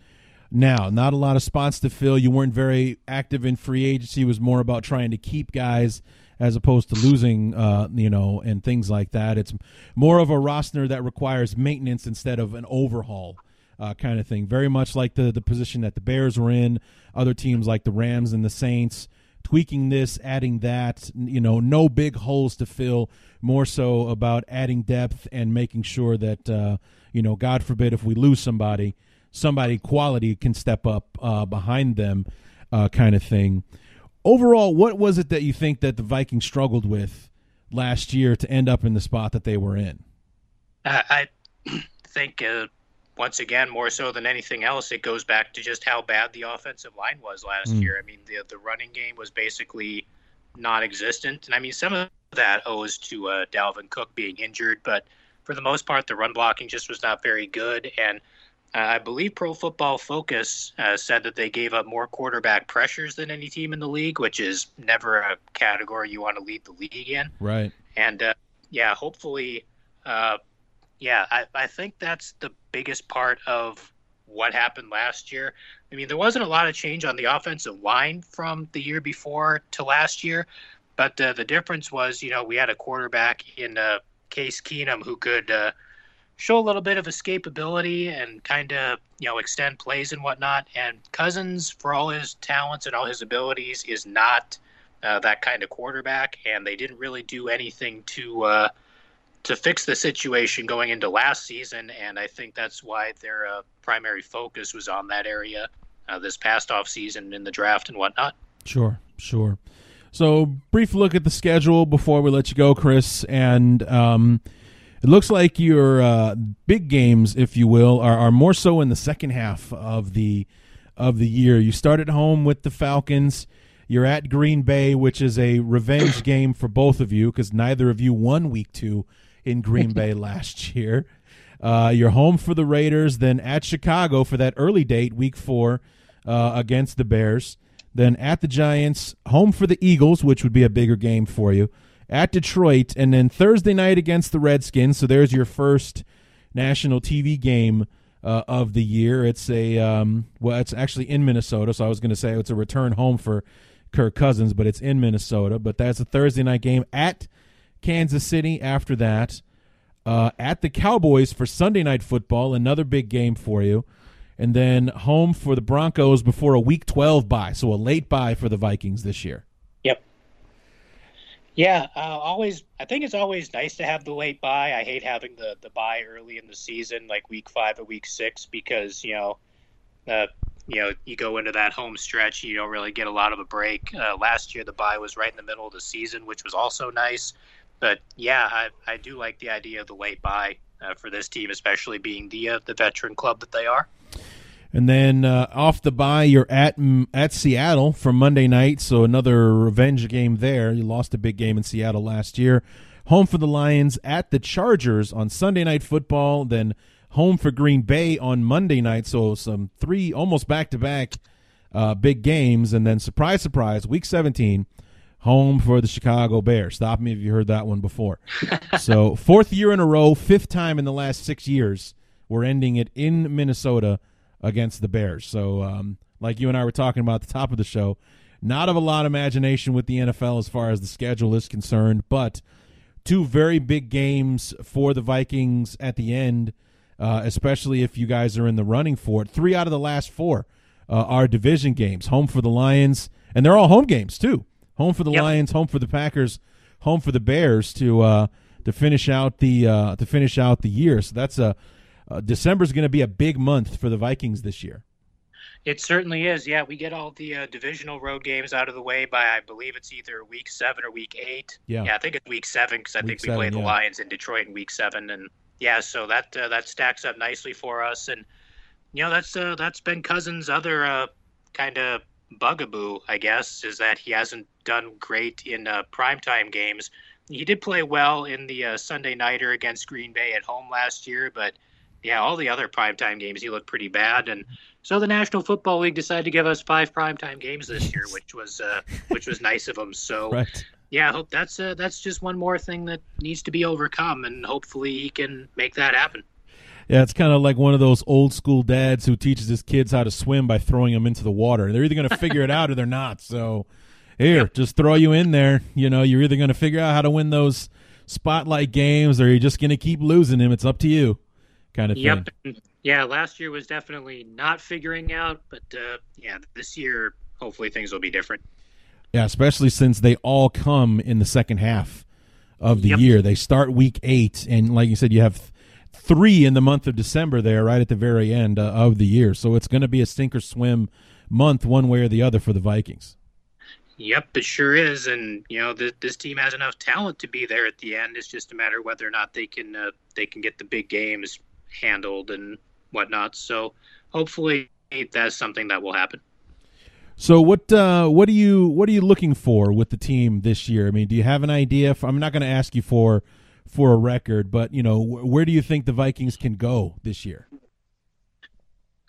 now, not a lot of spots to fill. You weren't very active in free agency. It was more about trying to keep guys as opposed to losing, uh, you know, and things like that. It's more of a roster that requires maintenance instead of an overhaul. Uh, kind of thing, very much like the, the position that the Bears were in, other teams like the Rams and the Saints, tweaking this, adding that, you know, no big holes to fill, more so about adding depth and making sure that, uh, you know, God forbid if we lose somebody, somebody quality can step up uh, behind them uh, kind of thing. Overall, what was it that you think that the Vikings struggled with last year to end up in the spot that they were in? I, I think uh... once again, more so than anything else, it goes back to just how bad the offensive line was last mm. year. I mean, the the running game was basically non-existent. And, I mean, some of that owes to uh, Dalvin Cook being injured. But for the most part, the run blocking just was not very good. And uh, I believe Pro Football Focus uh, said that they gave up more quarterback pressures than any team in the league, which is never a category you want to lead the league in. Right. And, uh, yeah, hopefully uh, – Yeah, I, I think that's the biggest part of what happened last year. I mean, there wasn't a lot of change on the offensive line from the year before to last year, but uh, the difference was, you know, we had a quarterback in uh, Case Keenum who could uh, show a little bit of escapability and kind of, you know, extend plays and whatnot. And Cousins, for all his talents and all his abilities, is not uh, that kind of quarterback, and they didn't really do anything to uh, – to fix the situation going into last season, and I think that's why their uh, primary focus was on that area uh, this past offseason in the draft and whatnot. Sure, sure. So brief look at the schedule before we let you go, Chris, and um, it looks like your uh, big games, if you will, are, are more so in the second half of the of the year. You start at home with the Falcons. You're at Green Bay, which is a revenge game for both of you because neither of you won week two in Green Bay last year. Uh, you're home for the Raiders, then at Chicago for that early date, week four, uh, against the Bears, then at the Giants, home for the Eagles, which would be a bigger game for you, at Detroit, and then Thursday night against the Redskins. So there's your first national T V game uh, of the year. It's a um, well, it's actually in Minnesota, so I was going to say it's a return home for Kirk Cousins, but it's in Minnesota. But that's a Thursday night game at Kansas City after that, uh, at the Cowboys for Sunday Night Football, another big game for you, and then home for the Broncos before a Week twelve bye, so a late bye for the Vikings this year. Yep. Yeah, uh, always. I think it's always nice to have the late bye. I hate having the, the bye early in the season, like week five or week six, because, you know, uh, you know, you go into that home stretch, you don't really get a lot of a break. Uh, last year, the bye was right in the middle of the season, which was also nice. But, yeah, I, I do like the idea of the late bye uh, for this team, especially being the uh, the veteran club that they are. And then uh, off the bye, you're at at Seattle for Monday night, so another revenge game there. You lost a big game in Seattle last year. Home for the Lions at the Chargers on Sunday Night Football, then home for Green Bay on Monday night. So some three almost back-to-back uh, big games. And then surprise, surprise, week seventeen, home for the Chicago Bears. Stop me if you heard that one before. So fourth year in a row, fifth time in the last six years, we're ending it in Minnesota against the Bears. So um, like you and I were talking about at the top of the show, not of a lot of imagination with the N F L as far as the schedule is concerned, but two very big games for the Vikings at the end, uh, especially if you guys are in the running for it. Three out of the last four uh, are division games, home for the Lions, and they're all home games too. Home for the yep. Lions, home for the Packers, home for the Bears to uh, to finish out the uh, to finish out the year. So that's a Uh, December is going to be a big month for the Vikings this year. It certainly is. Yeah, we get all the uh, divisional road games out of the way by, I believe it's either week seven or week eight. Yeah, yeah I think it's week seven because I week think we seven, play the yeah. Lions in Detroit in week seven, and yeah, so that uh, that stacks up nicely for us. And you know, that's uh, that's been Cousins' other uh, kind of bugaboo, I guess, is that he hasn't done great in uh, primetime games. He did play well in the uh, Sunday nighter against Green Bay at home last year, but yeah, all the other primetime games, he looked pretty bad. And so the National Football League decided to give us five primetime games this year, which was uh, which was nice of them. So, right. yeah, I hope that's uh, that's just one more thing that needs to be overcome, and hopefully he can make that happen. Yeah, it's kind of like one of those old-school dads who teaches his kids how to swim by throwing them into the water. They're either going to figure it out or they're not. So, here, yep. just throw you in there. You know, you're either going to figure out how to win those spotlight games or you're just going to keep losing them. It's up to you. Kind of yep. thing. Yeah, last year was definitely not figuring out, but uh, yeah, this year hopefully things will be different. Yeah, especially since they all come in the second half of the yep. year. They start week eight, and like you said, you have three in the month of December there, right at the very end uh, of the year. So it's going to be a sink or swim month one way or the other for the Vikings. Yep, it sure is, and you know th- this team has enough talent to be there at the end. It's just a matter of whether or not they can uh, they can get the big games handled and whatnot. So hopefully that's something that will happen. So what uh, what do you what are you looking for with the team this year? I mean, do you have an idea? For, I'm not going to ask you for for a record, but you know, wh- where do you think the Vikings can go this year?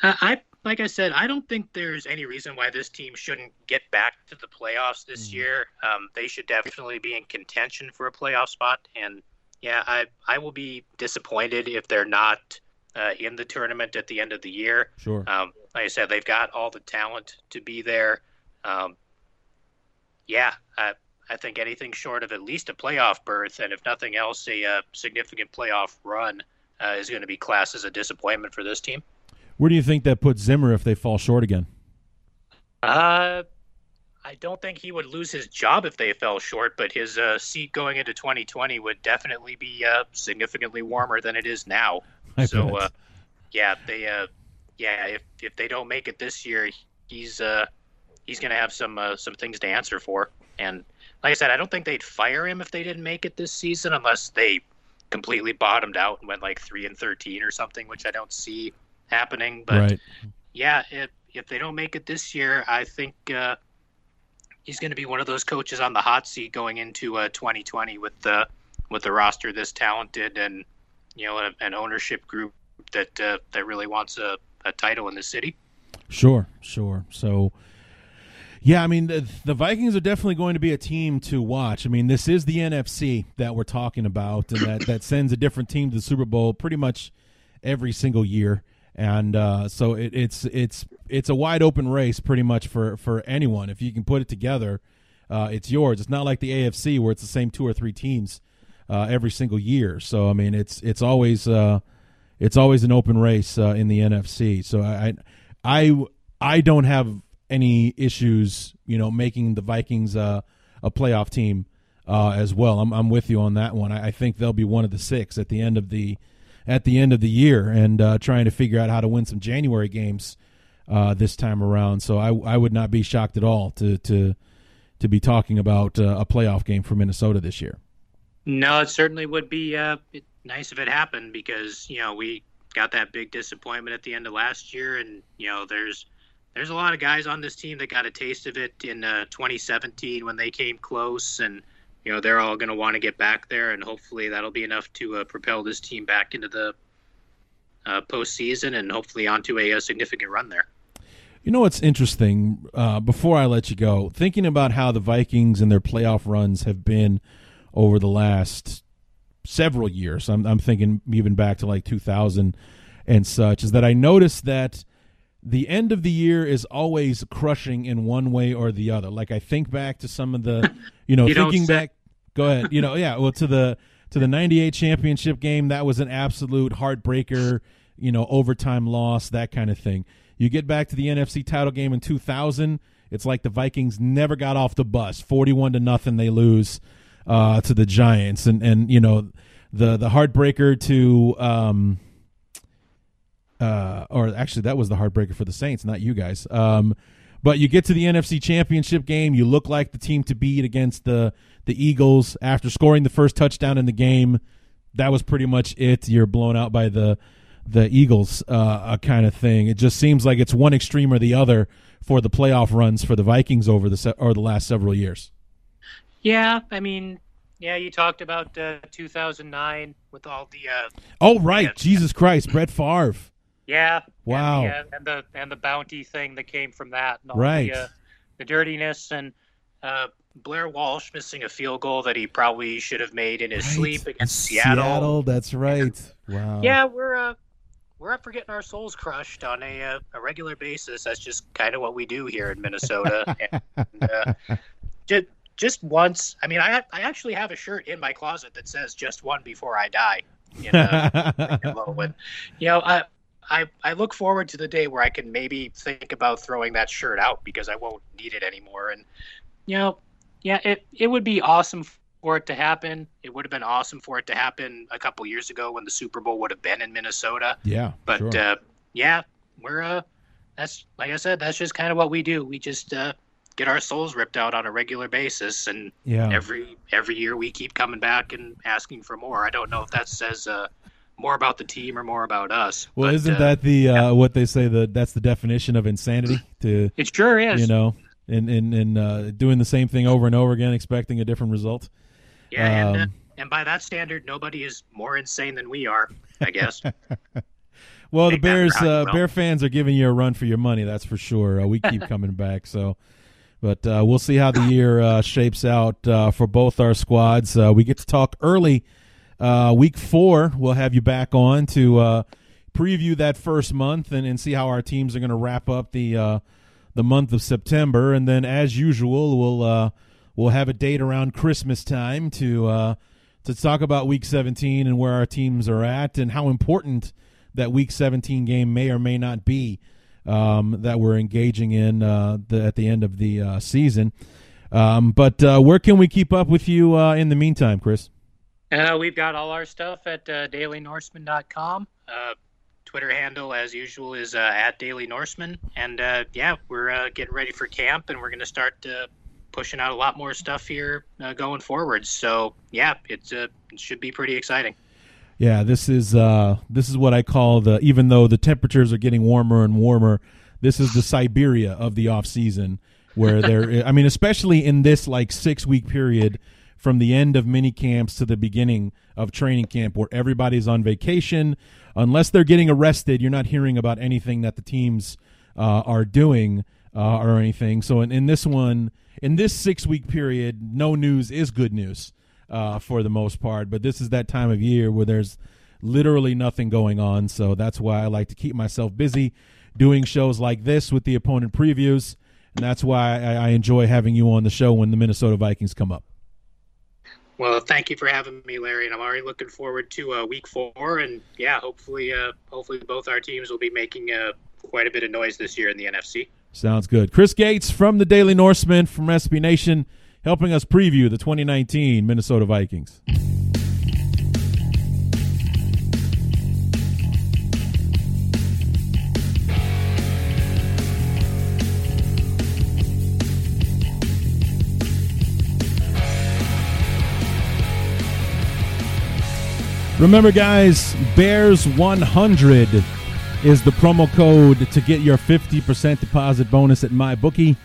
Uh, I like I said, I don't think there's any reason why this team shouldn't get back to the playoffs this mm. year. Um, they should definitely be in contention for a playoff spot, and yeah, I, I will be disappointed if they're not uh, in the tournament at the end of the year. Sure. Um, like I said, they've got all the talent to be there. Um, yeah, I, I think anything short of at least a playoff berth, and if nothing else, a, a significant playoff run uh, is going to be classed as a disappointment for this team. Where do you think that puts Zimmer if they fall short again? Uh, I don't think he would lose his job if they fell short, but his uh, seat going into twenty twenty would definitely be uh, significantly warmer than it is now. I so, uh, yeah, they, uh, yeah, if if they don't make it this year, he's uh, he's going to have some uh, some things to answer for. And like I said, I don't think they'd fire him if they didn't make it this season, unless they completely bottomed out and went like three and thirteen or something, which I don't see happening. But right. yeah, if if they don't make it this year, I think. Uh, He's going to be one of those coaches on the hot seat going into uh, twenty twenty with the with the roster this talented and you know a, an ownership group that uh, that really wants a, a title in the city. Sure, sure. So, yeah, I mean the, the Vikings are definitely going to be a team to watch. I mean, this is the N F C that we're talking about, and that, that sends a different team to the Super Bowl pretty much every single year. And uh, so it, it's it's it's a wide open race pretty much for, for anyone. If you can put it together, uh, it's yours. It's not like the A F C where it's the same two or three teams uh, every single year. So I mean, it's it's always uh, it's always an open race uh, in the N F C. So I, I I don't have any issues, you know, making the Vikings uh, a playoff team uh, as well. I'm, I'm with you on that one. I, I think they'll be one of the six at the end of the at the end of the year, and uh, trying to figure out how to win some January games uh, this time around. So I, I would not be shocked at all to to to be talking about uh, a playoff game for Minnesota this year. No, it certainly would be uh, nice if it happened, because, you know, we got that big disappointment at the end of last year, and, you know, there's there's a lot of guys on this team that got a taste of it in uh, twenty seventeen when they came close, and, you know, they're all going to want to get back there, and hopefully that'll be enough to uh, propel this team back into the uh, postseason and hopefully onto a, a significant run there. You know what's interesting, uh, before I let you go, thinking about how the Vikings and their playoff runs have been over the last several years, I'm, I'm thinking even back to like two thousand and such, is that I noticed that the end of the year is always crushing in one way or the other. Like, I think back to some of the, you know, you thinking back, go ahead, you know, yeah, well, to the to the ninety-eight championship game, that was an absolute heartbreaker, you know, overtime loss, that kind of thing. You get back to the N F C title game in two thousand, it's like the Vikings never got off the bus. forty-one to nothing they lose uh, to the Giants, and and you know, the the heartbreaker to. Um, Uh, or actually, that was the heartbreaker for the Saints, not you guys. Um, but you get to the N F C Championship game, you look like the team to beat against the the Eagles after scoring the first touchdown in the game. That was pretty much it. You're blown out by the the Eagles, uh, kind of thing. It just seems like it's one extreme or the other for the playoff runs for the Vikings over the se- or the last several years. Yeah, I mean. Yeah, you talked about uh, two thousand nine with all the. Uh, oh right, uh, Jesus Christ, Brett Favre. Yeah. Wow. And the, uh, and the and the bounty thing that came from that, and all right. the, uh, the dirtiness, and uh, Blair Walsh missing a field goal that he probably should have made in his right. sleep against Seattle. Seattle, that's right. Wow. Yeah, we're uh, we're up for getting our souls crushed on a uh, a regular basis. That's just kind of what we do here in Minnesota. and, uh, just. Just once. I mean, I I actually have a shirt in my closet that says "Just one before I die." You know, like you know, I I I look forward to the day where I can maybe think about throwing that shirt out because I won't need it anymore. And you know, yeah, it it would be awesome for it to happen. It would have been awesome for it to happen a couple years ago when the Super Bowl would have been in Minnesota. Yeah, but sure. uh, yeah, we're uh, that's like I said, that's just kind of what we do. We just uh. get our souls ripped out on a regular basis, and yeah. every every year we keep coming back and asking for more. I don't know if that says uh, more about the team or more about us. Well, but, isn't that the uh, yeah. what they say, that that's the definition of insanity? To it sure is. You know, and and and uh, doing the same thing over and over again, expecting a different result. Yeah, um, and, uh, and by that standard, nobody is more insane than we are, I guess. Well, Make the Bears uh, Bear fans are giving you a run for your money. That's for sure. Uh, we keep coming back, so. But uh, we'll see how the year uh, shapes out uh, for both our squads. Uh, we get to talk early. Uh, week four, we'll have you back on to uh, preview that first month and, and see how our teams are going to wrap up the uh, the month of September. And then, as usual, we'll uh, we'll have a date around Christmas time to uh, to talk about Week seventeen and where our teams are at and how important that Week seventeen game may or may not be. Um, that we're engaging in uh, the, at the end of the uh, season. Um, but uh, where can we keep up with you uh, in the meantime, Chris? Uh, we've got all our stuff at uh, daily norseman dot com. Uh, Twitter handle, as usual, is uh, at Daily Norseman. And, uh, yeah, we're uh, getting ready for camp, and we're going to start uh, pushing out a lot more stuff here uh, going forward. So, yeah, it's uh, it should be pretty exciting. Yeah, this is uh, this is what I call the. Even though the temperatures are getting warmer and warmer, this is the Siberia of the off season, where there. I mean, especially in this like six week period from the end of mini camps to the beginning of training camp, where everybody's on vacation, unless they're getting arrested, you're not hearing about anything that the teams uh, are doing uh, or anything. So in, in this one, in this six week period, no news is good news. Uh, for the most part, but this is that time of year where there's literally nothing going on, so that's why I like to keep myself busy doing shows like this with the opponent previews, and that's why I, I enjoy having you on the show when the Minnesota Vikings come up. Well, thank you for having me, Larry, and I'm already looking forward to uh, week four, and yeah, hopefully uh, hopefully both our teams will be making uh, quite a bit of noise this year in the N F C. Sounds good. Chris Gates from the Daily Norseman, from S B Nation. helping us preview the twenty nineteen Minnesota Vikings. Remember, guys, Bears one hundred is the promo code to get your fifty percent deposit bonus at MyBookie,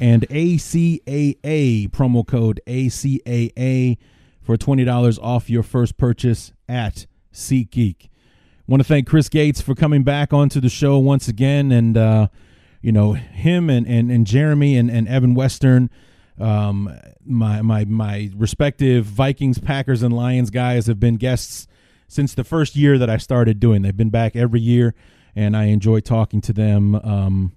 and A C A A, promo code A C A A, for twenty dollars off your first purchase at SeatGeek. Want to thank Chris Gates for coming back onto the show once again, and, uh, you know, him and, and, and Jeremy and, and Evan Western, um, my, my, my respective Vikings, Packers, and Lions guys have been guests since the first year that I started doing. They've been back every year, and I enjoy talking to them um,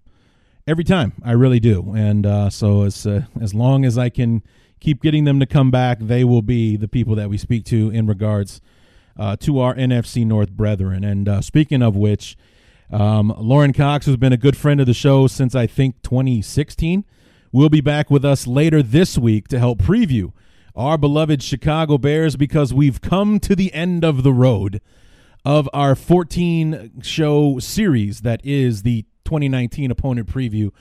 every time. I really do. And uh, so as, uh, as long as I can keep getting them to come back, they will be the people that we speak to in regards uh, to our N F C North brethren. And uh, speaking of which, um, Lauren Cox, who's been a good friend of the show since I think twenty sixteen, will be back with us later this week to help preview our beloved Chicago Bears, because we've come to the end of the road of our fourteen-show series that is the twenty nineteen Opponent Preview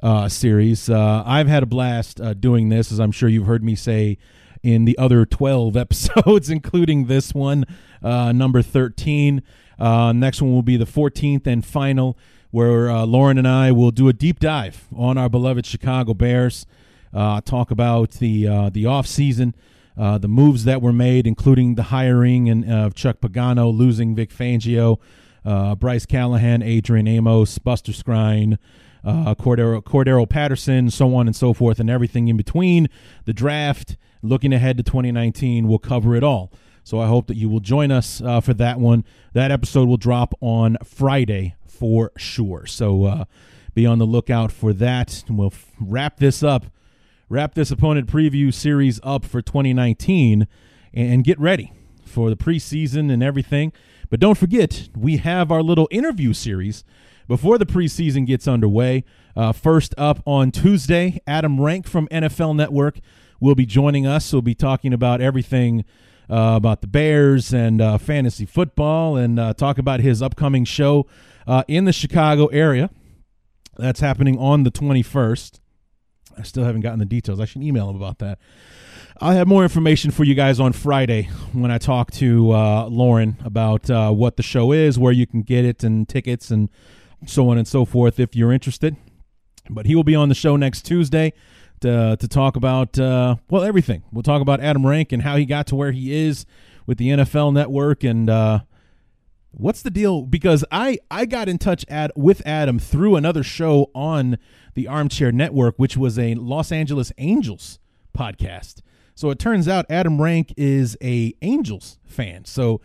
uh, series. Uh, I've had a blast uh, doing this, as I'm sure you've heard me say in the other twelve episodes, including this one, uh, number thirteen. Uh, next one will be the fourteenth and final, where uh, Lauren and I will do a deep dive on our beloved Chicago Bears. Uh, talk about the uh, the offseason, uh, the moves that were made, including the hiring and, uh, of Chuck Pagano, losing Vic Fangio, uh, Bryce Callahan, Adrian Amos, Buster Skrine, uh, Cordero, Cordero Patterson, so on and so forth, and everything in between. The draft, looking ahead to twenty nineteen, will cover it all. So I hope that you will join us uh, for that one. That episode will drop on Friday for sure. So uh, be on the lookout for that. And we'll f- wrap this up. Wrap this opponent preview series up for twenty nineteen and get ready for the preseason and everything. But don't forget, we have our little interview series before the preseason gets underway. Uh, first up on Tuesday, Adam Rank from N F L Network will be joining us. We'll be talking about everything uh, about the Bears and uh, fantasy football, and uh, talk about his upcoming show uh, in the Chicago area. That's happening on the twenty-first. I still haven't gotten the details. I should email him about that. I'll have more information for you guys on Friday when I talk to uh, Lauren about uh, what the show is, where you can get it, and tickets, and so on and so forth if you're interested. But he will be on the show next Tuesday to, to talk about, uh, well, everything. We'll talk about Adam Rank and how he got to where he is with the N F L Network, and uh, what's the deal? Because I, I got in touch at, with Adam through another show on the Armchair Network, which was a Los Angeles Angels podcast. So it turns out Adam Rank is a Angels fan. So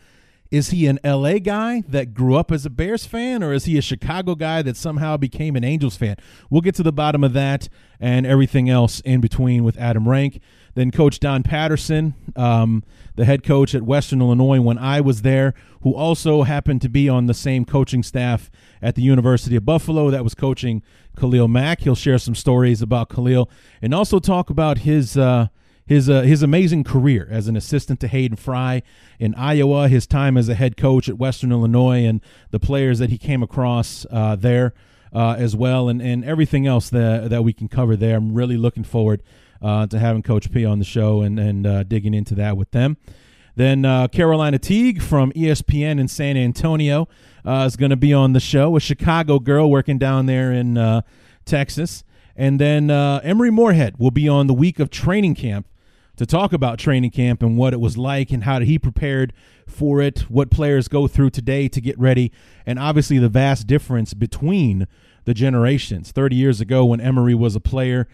is he an L A guy that grew up as a Bears fan, or is he a Chicago guy that somehow became an Angels fan? We'll get to the bottom of that and everything else in between with Adam Rank. Then Coach Don Patterson, um, the head coach at Western Illinois when I was there, who also happened to be on the same coaching staff at the University of Buffalo that was coaching Khalil Mack. He'll share some stories about Khalil and also talk about his uh, his uh, his amazing career as an assistant to Hayden Fry in Iowa, his time as a head coach at Western Illinois, and the players that he came across uh, there uh, as well, and, and everything else that, that we can cover there. I'm really looking forward Uh, to having Coach P on the show and, and uh, digging into that with them. Then uh, Carolina Teague from E S P N in San Antonio uh, is going to be on the show, a Chicago girl working down there in uh, Texas. And then uh, Emory Moorhead will be on the week of training camp to talk about training camp and what it was like and how he prepared for it, what players go through today to get ready, and obviously the vast difference between the generations. thirty years ago, when Emory was a player,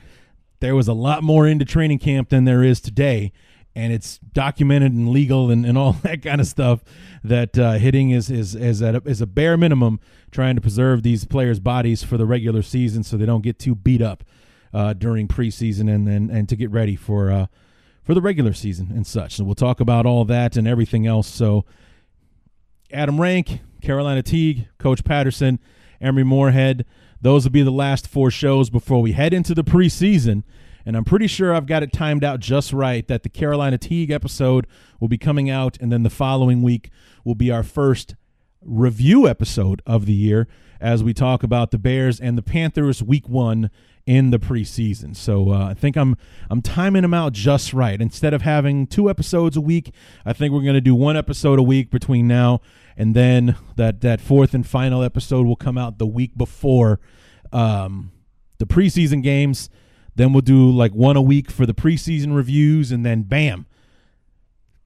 there was a lot more into training camp than there is today, and it's documented and legal and, and all that kind of stuff that uh, hitting is is is at a, is a bare minimum, trying to preserve these players' bodies for the regular season so they don't get too beat up uh, during preseason and, and and to get ready for uh, for the regular season and such. So we'll talk about all that and everything else. So Adam Rank, Carolina Teague, Coach Patterson, Emory Moorhead. Those will be the last four shows before we head into the preseason, And I'm pretty sure I've got it timed out just right that the Carolina Teague episode will be coming out, and then the following week will be our first review episode of the year as we talk about the Bears and the Panthers week one in the preseason. So uh, I think I'm I'm timing them out just right. Instead of having two episodes a week, I think we're going to do one episode a week between now and then. That that fourth and final episode will come out the week before um, the preseason games. Then we'll do like one a week for the preseason reviews, and then bam,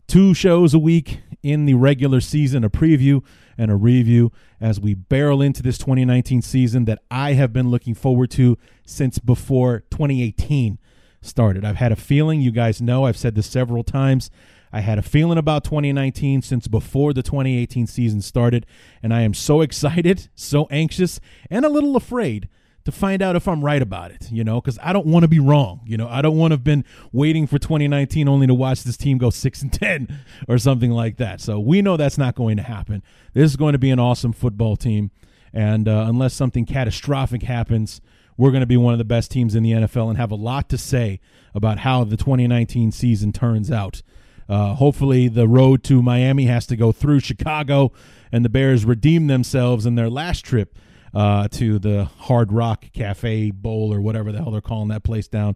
two shows a week in the regular season, a preview and a review as we barrel into this twenty nineteen season that I have been looking forward to since before twenty eighteen started. I've had a feeling, you guys know, I've said this several times, I had a feeling about twenty nineteen since before the twenty eighteen season started, and I am so excited, so anxious, and a little afraid to find out if I'm right about it, you know, because I don't want to be wrong. You know, I don't want to have been waiting for twenty nineteen only to watch this team go six and ten or something like that. So we know that's not going to happen. This is going to be an awesome football team. And uh, unless something catastrophic happens, we're going to be one of the best teams in the N F L and have a lot to say about how the twenty nineteen season turns out. Uh, hopefully the road to Miami has to go through Chicago and the Bears redeem themselves in their last trip Uh, to the Hard Rock Cafe Bowl or whatever the hell they're calling that place down.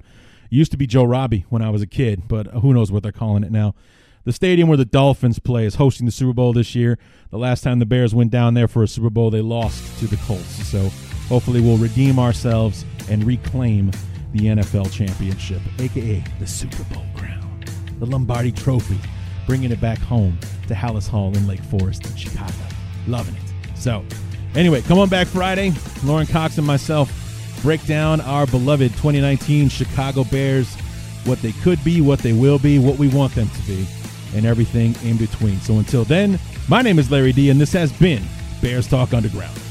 It used to be Joe Robbie when I was a kid, but who knows what they're calling it now. The stadium where the Dolphins play is hosting the Super Bowl this year. The last time the Bears went down there for a Super Bowl, they lost to the Colts. So hopefully we'll redeem ourselves and reclaim the N F L championship, a k a the Super Bowl crown, the Lombardi Trophy, bringing it back home to Hallis Hall in Lake Forest in Chicago. Loving it. So anyway, come on back Friday. Lauren Cox and myself break down our beloved twenty nineteen Chicago Bears, what they could be, what they will be, what we want them to be, and everything in between. So until then, my name is Larry D, and this has been Bears Talk Underground.